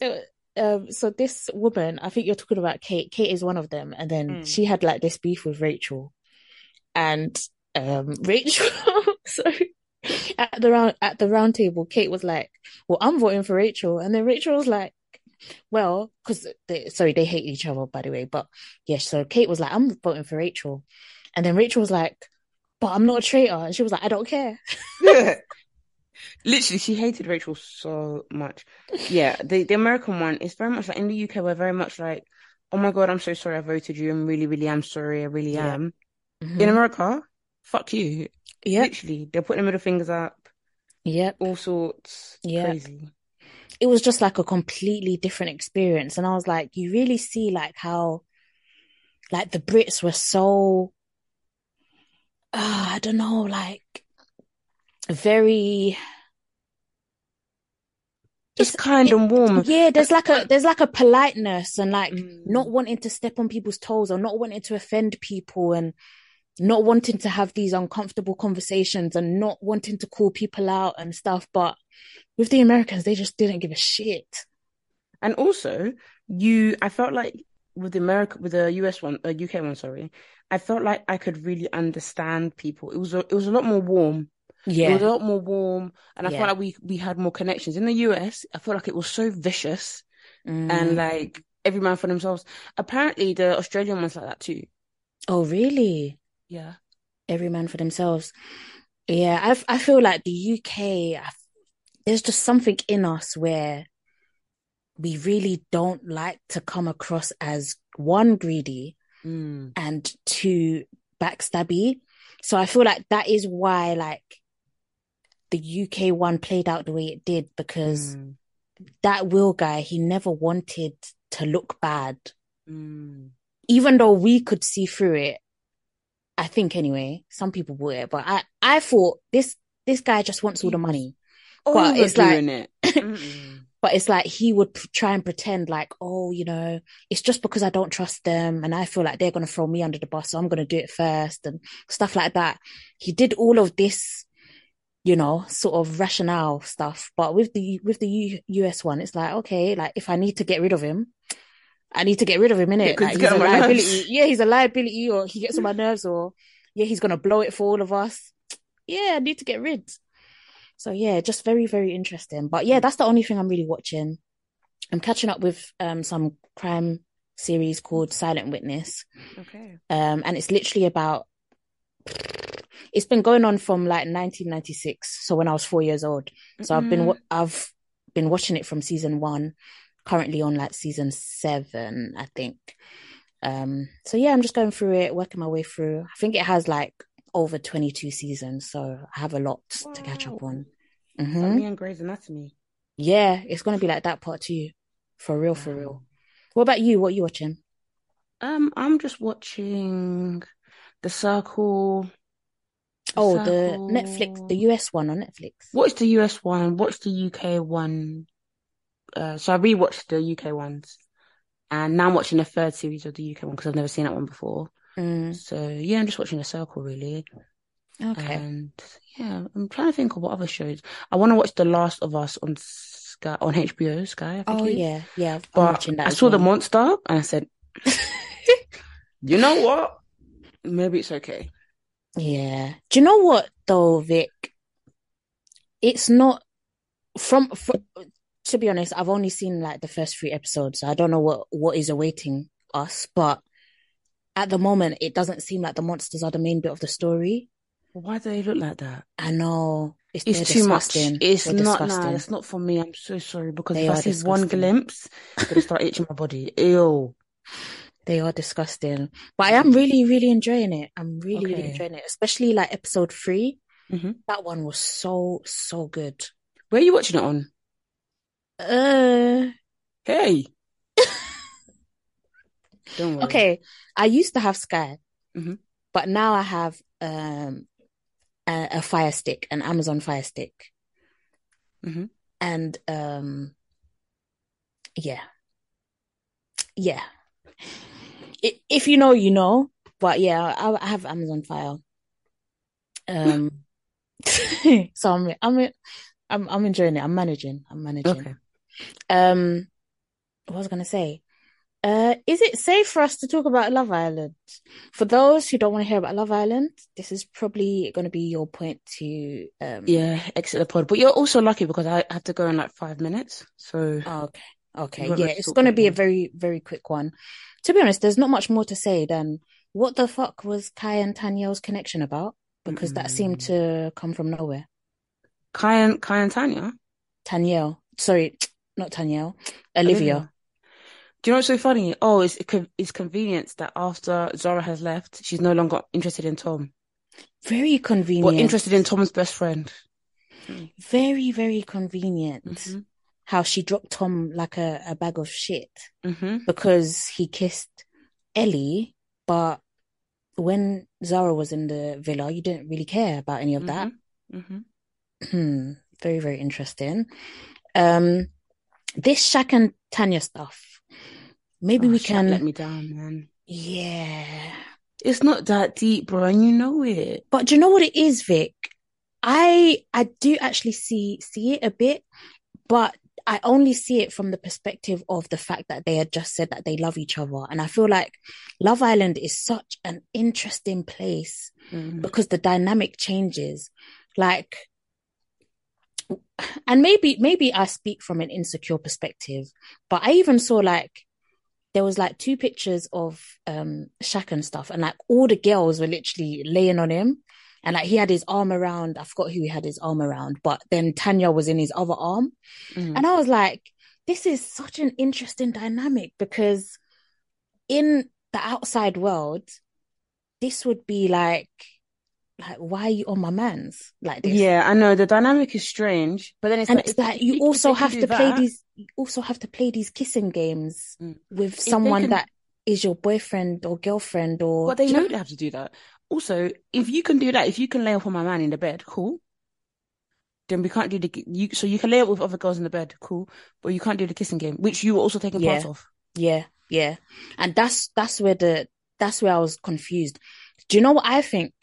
so this woman, I think you're talking about Kate is one of them, and then she had like this beef with Rachel, and Rachel so at the round table, Kate was like, well, I'm voting for Rachel, and then Rachel was like, Well, because they hate each other, by the way. But yeah, so Kate was like, I'm voting for Rachel. And then Rachel was like, but I'm not a traitor. And she was like, I don't care. Literally, she hated Rachel so much. Yeah, the American one is very much like, in the UK, we're very much like, oh my God, I'm so sorry I voted you. I'm really, really am sorry. I really am. Mm-hmm. In America, fuck you. Yeah. Literally, they're putting the middle fingers up. Yep. All sorts. Yep. Crazy. It was just like a completely different experience. And I was like, you really see like how like the Brits were so, I don't know, like very just kind and warm. Yeah, there's like a politeness and like not wanting to step on people's toes or not wanting to offend people and not wanting to have these uncomfortable conversations and not wanting to call people out and stuff. But with the Americans, they just didn't give a shit. And also, I felt like with the UK one, I felt like I could really understand people. It was a lot more warm. Yeah. It was a lot more warm. And I felt like we had more connections. In the US, I felt like it was so vicious and like every man for themselves. Apparently the Australian one's like that too. Oh, really? Yeah, every man for themselves. Yeah, I feel like the UK, there's just something in us where we really don't like to come across as one, greedy and two, backstabby. So I feel like that is why like the UK one played out the way it did, because that Will guy, he never wanted to look bad, even though we could see through it. I think anyway, some people bought it, but I thought this guy just wants all the money. Oh, but it's like, it. But it's like he would try and pretend like, oh, you know, it's just because I don't trust them and I feel like they're going to throw me under the bus, so I'm going to do it first and stuff like that. He did all of this, you know, sort of rationale stuff. But with the US one, it's like, okay, like if I need to get rid of him, I need to get rid of him, innit? Yeah, like, he's a liability. Yeah, he's a liability, or he gets on my nerves, or yeah, he's going to blow it for all of us. Yeah, I need to get rid. So yeah, just very, very interesting. But yeah, that's the only thing I'm really watching. I'm catching up with some crime series called Silent Witness. Okay. And it's literally about, it's been going on from like 1996. So when I was 4 years old. So I've been watching it from season one. Currently on like season 7, I think. So yeah, I'm just going through it, working my way through. I think it has like over 22 seasons, so I have a lot to catch up on. Mm-hmm. Like me and Grey's Anatomy. Yeah, it's gonna be like that part 2, for real, for real. What about you? What are you watching? I'm just watching The Circle. The Netflix, the US one on Netflix. Watch the US one. Watch the UK one. So I rewatched the UK ones, and now I'm watching the third series of the UK one because I've never seen that one before. So yeah, I'm just watching The Circle really. Okay. And yeah, I'm trying to think of what other shows I want to watch. The Last of Us on Sky, on HBO Sky. I think yeah. But I saw the monster and I said, you know what? Maybe it's okay. Yeah. Do you know what though, Vic? It's not from to be honest, I've only seen like the first 3 episodes. So I don't know what is awaiting us, but at the moment, it doesn't seem like the monsters are the main bit of the story. Why do they look like that? I know. It's too disgusting. Much. It's not. Nah, it's not for me. I'm so sorry, because if I see one glimpse, it's going to start itching my body. Ew. They are disgusting. But I am really, really enjoying it. I'm really, really enjoying it, especially like episode 3. Mm-hmm. That one was so, so good. Where are you watching it on? Hey. Don't worry. Okay, I used to have Sky, but now I have a Fire Stick, an Amazon Fire Stick, and yeah. If you know, you know. But yeah, I have Amazon Fire. So I'm enjoying it. I'm managing. Okay. What was I gonna say? Is it safe for us to talk about Love Island? For those who don't want to hear about Love Island, this is probably going to be your point to exit the pod. But you're also lucky because I have to go in like 5 minutes. So Okay, yeah, it's going to be a very, very quick one. To be honest, there's not much more to say than what the fuck was Kai and Tanya's connection about? Because that seemed to come from nowhere. Kai and Tanya? Tanya. Sorry, not Tanya. Olivia. Do you know what's so funny? Oh, it's convenience that after Zara has left, she's no longer interested in Tom. Very convenient. But interested in Tom's best friend. Very, very convenient. Mm-hmm. How she dropped Tom like a bag of shit because he kissed Ellie. But when Zara was in the villa, you didn't really care about any of that. Mm-hmm. Very, very interesting. This Shaq and Tanya stuff. Maybe we Shaq can... let me down, man. Yeah. It's not that deep, bro, and you know it. But do you know what it is, Vic? I do actually see it a bit, but I only see it from the perspective of the fact that they had just said that they love each other. And I feel like Love Island is such an interesting place because the dynamic changes. Like, and maybe I speak from an insecure perspective, but I even saw like, there was like two pictures of Shaq and stuff, and like all the girls were literally laying on him. And like he had his arm around, I forgot who he had his arm around, but then Tanya was in his other arm. And I was like, this is such an interesting dynamic because in the outside world, this would be like, why are you on my man's like this? Yeah, I know the dynamic is strange, but then you also have to play these kissing games with someone that is your boyfriend or girlfriend or. Well, they don't have to do that. Also, if you can do that, if you can lay up on my man in the bed, cool. Then we can't do so you can lay up with other girls in the bed, cool. But you can't do the kissing game, which you were also taking part of. Yeah. And that's where I was confused. Do you know what I think?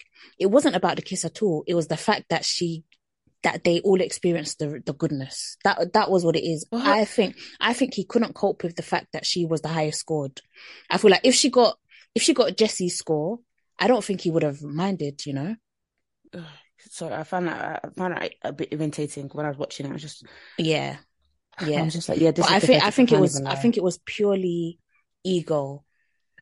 It wasn't about the kiss at all. It was the fact that they all experienced the goodness. That was what it is. Uh-huh. I think he couldn't cope with the fact that she was the highest scored. I feel like if she got Jesse's score, I don't think he would have minded, you know? Sorry, I found that a bit irritating when I was watching it. I was just... Yeah. I was just like, yeah, this but is... I think it was purely ego.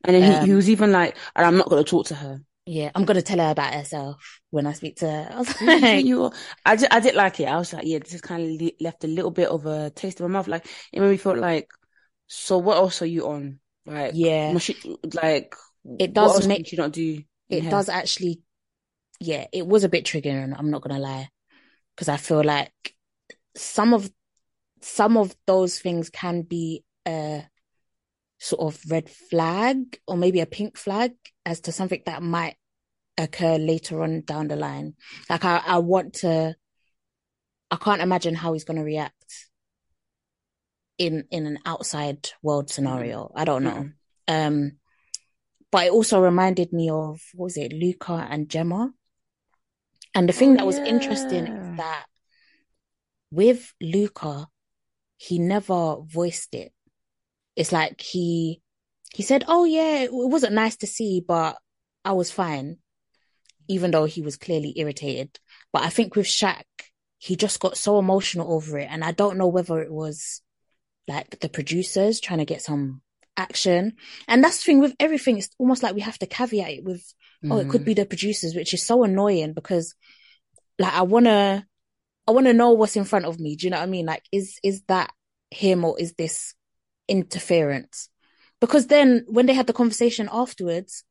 And then he was even like, and I'm not going to talk to her. Yeah, I'm going to tell her about herself when I speak to her. I was like... I did like it. I was like, yeah, this is kind of left a little bit of a taste in my mouth. Like, it made me feel like, so what else are you on? Like, yeah. Like... It does what make you not do. It does actually, yeah. It was a bit triggering. I'm not gonna lie, because I feel like some of those things can be a sort of red flag or maybe a pink flag as to something that might occur later on down the line. Like I can't imagine how he's gonna react in an outside world scenario. I don't know. But it also reminded me of, what was it, Luca and Gemma? And the thing that was interesting is that with Luca, he never voiced it. It's like he said, oh, yeah, it wasn't nice to see, but I was fine, even though he was clearly irritated. But I think with Shaq, he just got so emotional over it. And I don't know whether it was like the producers trying to get some action, and that's the thing with everything. It's almost like we have to caveat it with it could be the producers, which is so annoying because like I want to know what's in front of me. Do you know what I mean? Like is that him or is this interference? Because then when they had the conversation afterwards,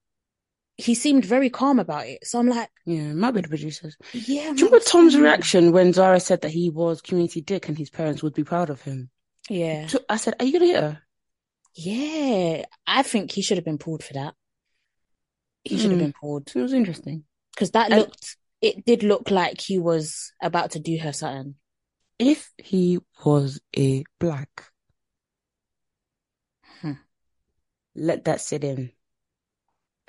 he seemed very calm about it, so I'm like, yeah, it might be the producers. Yeah, do you remember Tom's reaction when Zara said that he was community dick and his parents would be proud of him? Yeah, so I said, are you gonna hit her? Yeah, I think he should have been pulled for that. He should have been pulled. It was interesting. Because it did look like he was about to do her something. If he was a black, let that sit in.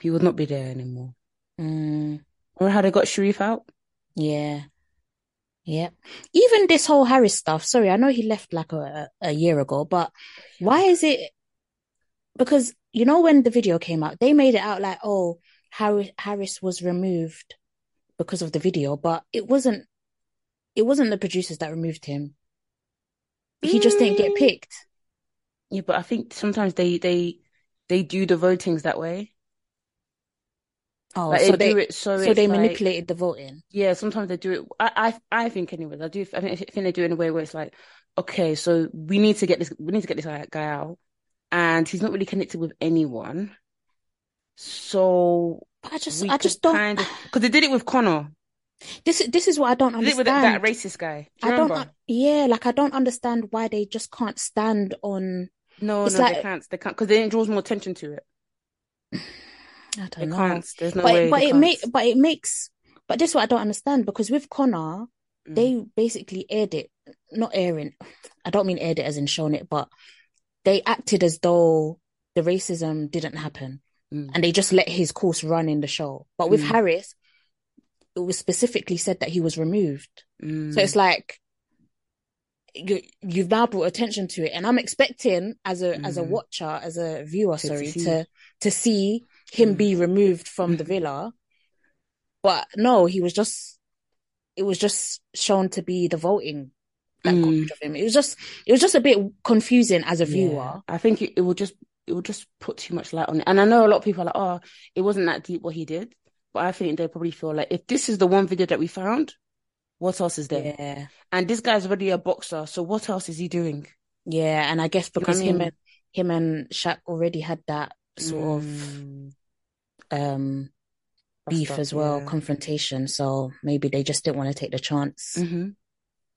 He would not be there anymore. Remember how they got Sharif out? Yeah. Even this whole Harris stuff, sorry, I know he left like a year ago, but why is it... Because, you know, when the video came out, they made it out like, oh, Harris was removed because of the video. But it wasn't the producers that removed him. He just didn't get picked. Yeah, but I think sometimes they do the votings that way. Oh, like so they manipulated the voting. Yeah, sometimes they do it. I think anyways. I think they do it in a way where it's like, okay, so we need to get this guy out, and he's not really connected with anyone. So I just don't, because they did it with Connor. This is what I don't understand. That racist guy. I don't understand why they just can't stand on. They can't because it draws more attention to it. I don't know. But this is what I don't understand, because with Connor, they basically aired it, not airing. I don't mean aired it as in shown it, but they acted as though the racism didn't happen, and they just let his course run in the show. But with Harris, it was specifically said that he was removed. So it's like you've now brought attention to it, and I'm expecting as a viewer to see him be removed from the villa, but no, it was just shown to be the voting that got rid of him. It was just a bit confusing as a viewer. Yeah. I think it will just put too much light on it. And I know a lot of people are like, oh, it wasn't that deep what he did, but I think they probably feel like, if this is the one video that we found, what else is there? Yeah. And this guy's already a boxer, so what else is he doing? Yeah, and I guess because him and Shaq already had that sort of beef as well, confrontation, so maybe they just didn't want to take the chance.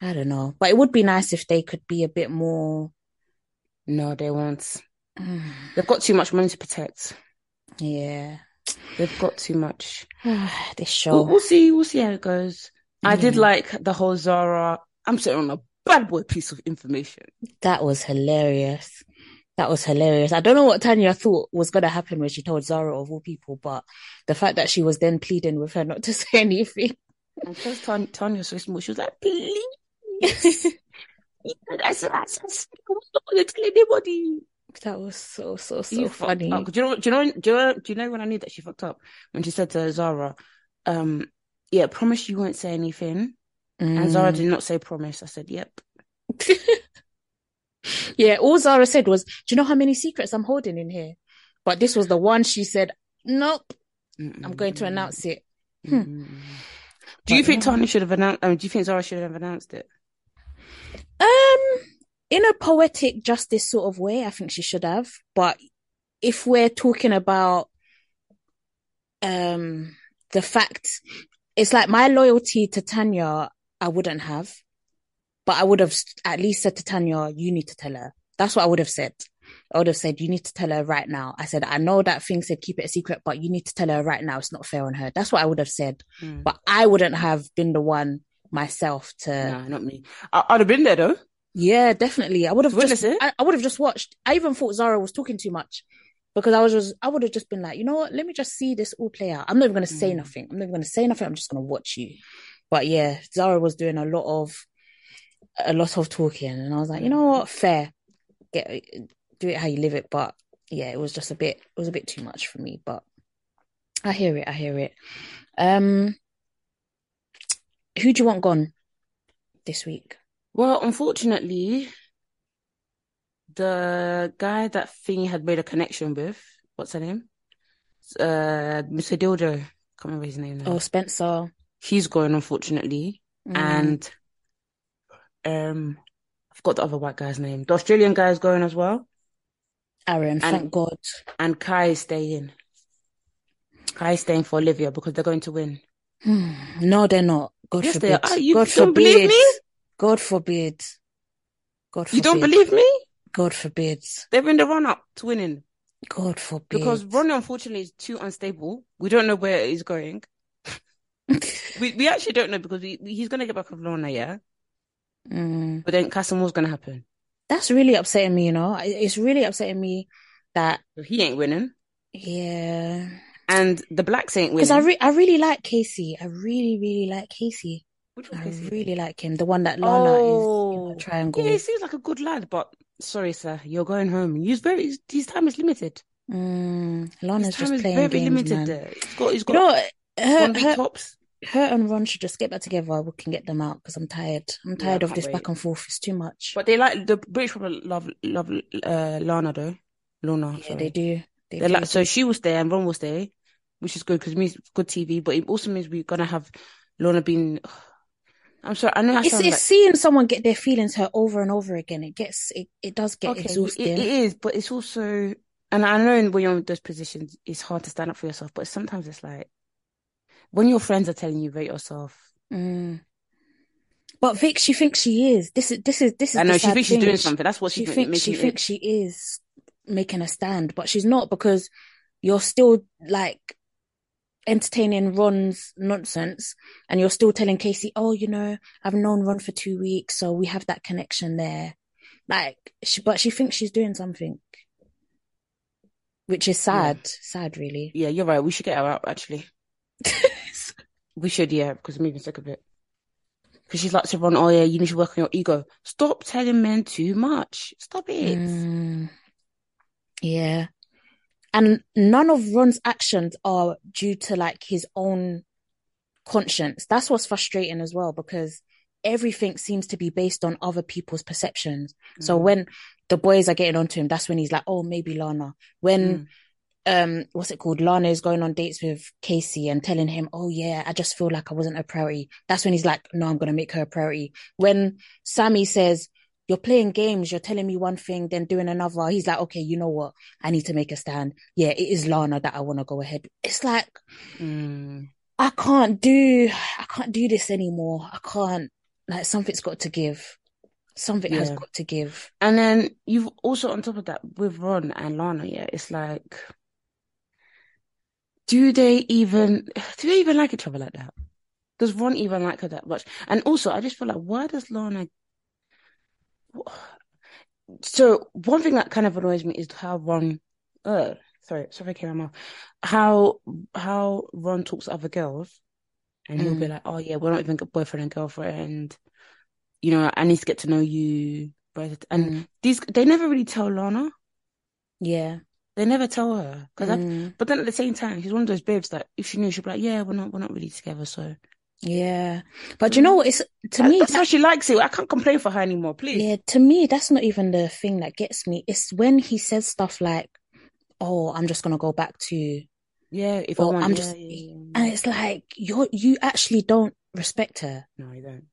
I don't know, but it would be nice if they could be a bit more. No, they won't. They've got too much money to protect. Yeah, they've got too much. This show, we'll see how it goes. I did like the whole Zara, I'm sitting on a bad boy piece of information. That was hilarious. I don't know what Tanya thought was going to happen when she told Zara, of all people, but the fact that she was then pleading with her not to say anything. And because Tanya's so small, she was like, please. I tell anybody. That was so funny. Do you know when I knew that she fucked up? When she said to Zara, promise you won't say anything. And Zara did not say promise. I said, yep. Yeah, all Zara said was, do you know how many secrets I'm holding in here? But this was the one she said, nope, I'm going to announce it. Do you think Tanya should have announced, do you think Zara should have announced it? In a poetic justice sort of way, I think she should have. But if we're talking about the fact, it's like my loyalty to Tanya, I wouldn't have. But I would have at least said to Tanya, you need to tell her. That's what I would have said. I would have said, you need to tell her right now. I said, I know that thing said keep it a secret, but you need to tell her right now. It's not fair on her. That's what I would have said. But I wouldn't have been the one myself to... No, not me. I'd have been there though. Yeah, definitely. I would have just watched. I even thought Zara was talking too much, because I would have just been like, you know what? Let me just see this all play out. I'm not even going to say nothing. I'm just going to watch you. But yeah, Zara was doing a lot of talking, and I was like, you know what, fair, do it how you live it. But yeah, it was a bit too much for me, but I hear it. Who do you want gone this week? Well, unfortunately, the guy that Thingy had made a connection with, what's her name, Mr. Dildo, can't remember his name now. Oh, Spencer, he's going, unfortunately. And I forgot the other white guy's name. The Australian guy is going as well. Aaron, thank God. And Kai is staying. For Olivia, because they're going to win. No, they're not. God forbid. They are. You don't believe me? God forbid. You don't believe me? God forbid. They're in the run-up to winning. God forbid. Because Ronnie, unfortunately, is too unstable. We don't know where he's going. we actually don't know, because he's going to get back with Lana, yeah? But then Castle, what's going to happen? That's really upsetting me, you know. It's really upsetting me that he ain't winning. Yeah, and the blacks ain't winning. Because I really like Casey. I really, really like Casey. Which one? Really like him, the one that Lana is in the triangle. Yeah, he seems like a good lad, but sorry, sir, you're going home. His time is limited. Lana's just playing games, man. There. He's got 1 week tops. her and Ron should just get back together. We can get them out because I'm tired. I'm tired of this back and forth. It's too much. But they like the British people love Lana though. Lana, yeah, sorry. They do. They like, so she will stay and Ron will stay, which is good because it means good TV. But it also means we're gonna have Lana being. I'm sorry. I know it's like... seeing someone get their feelings hurt over and over again. It does get exhausting. It is, but it's also, and I know when you're in those positions, it's hard to stand up for yourself. But sometimes it's like when your friends are telling you rate yourself. Mm. But Vic, she thinks she is. This is. I know she thinks she's doing something. That's what she thinks she is making a stand, but she's not because you're still like. Entertaining Ron's nonsense and you're still telling Casey, I've known Ron for 2 weeks, so we have that connection there. But she thinks she's doing something, which is sad. Yeah. Sad, really. Yeah, you're right. We should get her out, actually. We should, yeah, because I'm even sick of it. Because she's like to Ron, oh yeah, you need to work on your ego. Stop telling men too much. Stop it. Yeah. And none of Ron's actions are due to like his own conscience. That's what's frustrating as well, because everything seems to be based on other people's perceptions. Mm. So when the boys are getting onto him, that's when he's like, oh, maybe Lana. When, Lana is going on dates with Casey and telling him, oh yeah, I just feel like I wasn't a priority. That's when he's like, no, I'm going to make her a priority. When Sammy says, you're playing games, you're telling me one thing, then doing another. He's like, okay, you know what? I need to make a stand. Yeah, it is Lana that I want to go ahead. It's like, I can't do this anymore. I can't, like, something's got to give. Something has got to give. And then you've also, on top of that, with Ron and Lana, yeah, it's like, do they even like each other like that? Does Ron even like her that much? And also, I just feel like, why does Lana... So one thing that kind of annoys me is how Ron, how Ron talks to other girls, and he'll be like, "Oh yeah, we're not even boyfriend and girlfriend. You know, I need to get to know you." And they never really tell Lana. Yeah, they never tell her. But then at the same time, she's one of those babes that if she knew, she'd be like, "Yeah, we're not really together." So. Yeah, but you know what, it's to me that's how she likes it. I can't complain for her anymore, please. Yeah, to me that's not even the thing that gets me. It's when he says stuff like, "Oh, I'm just gonna go back to," and it's like you actually don't respect her. No, you don't.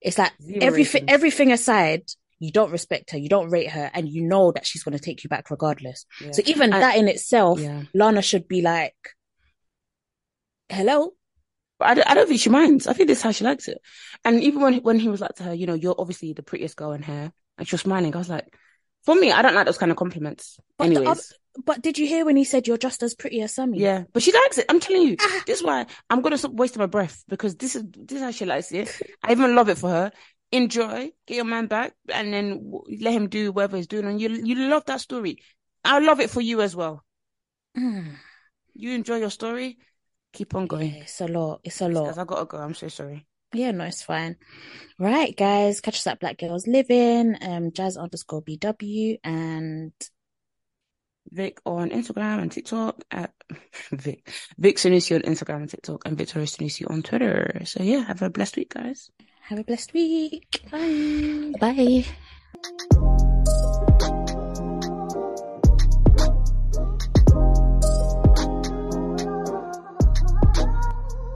It's like everything aside, you don't respect her, you don't rate her, and you know that she's gonna take you back regardless. Yeah. So even that in itself, Lana should be like, "Hello." But I don't think she minds. I think this is how she likes it. And even when he was like to her, you're obviously the prettiest girl in here, and she was smiling. I was like, for me, I don't like those kind of compliments. But anyways. But did you hear when he said you're just as pretty as Sammy? Yeah, but she likes it. I'm telling you, this is why I'm gonna stop wasting my breath, because this is how she likes it. I even love it for her. Enjoy, get your man back, and then let him do whatever he's doing. And you love that story. I love it for you as well. Mm. You enjoy your story. Keep on going. Yeah, it's a lot. I gotta go. I'm so sorry. Yeah, no, it's fine. Right, guys, catch us at Black Girls Living, Jazz_BW, and Vic on Instagram and TikTok at Vic Sunusi on Instagram and TikTok, and Victoria Sunusi on Twitter. So yeah, have a blessed week, guys. Have a blessed week. Bye. Bye.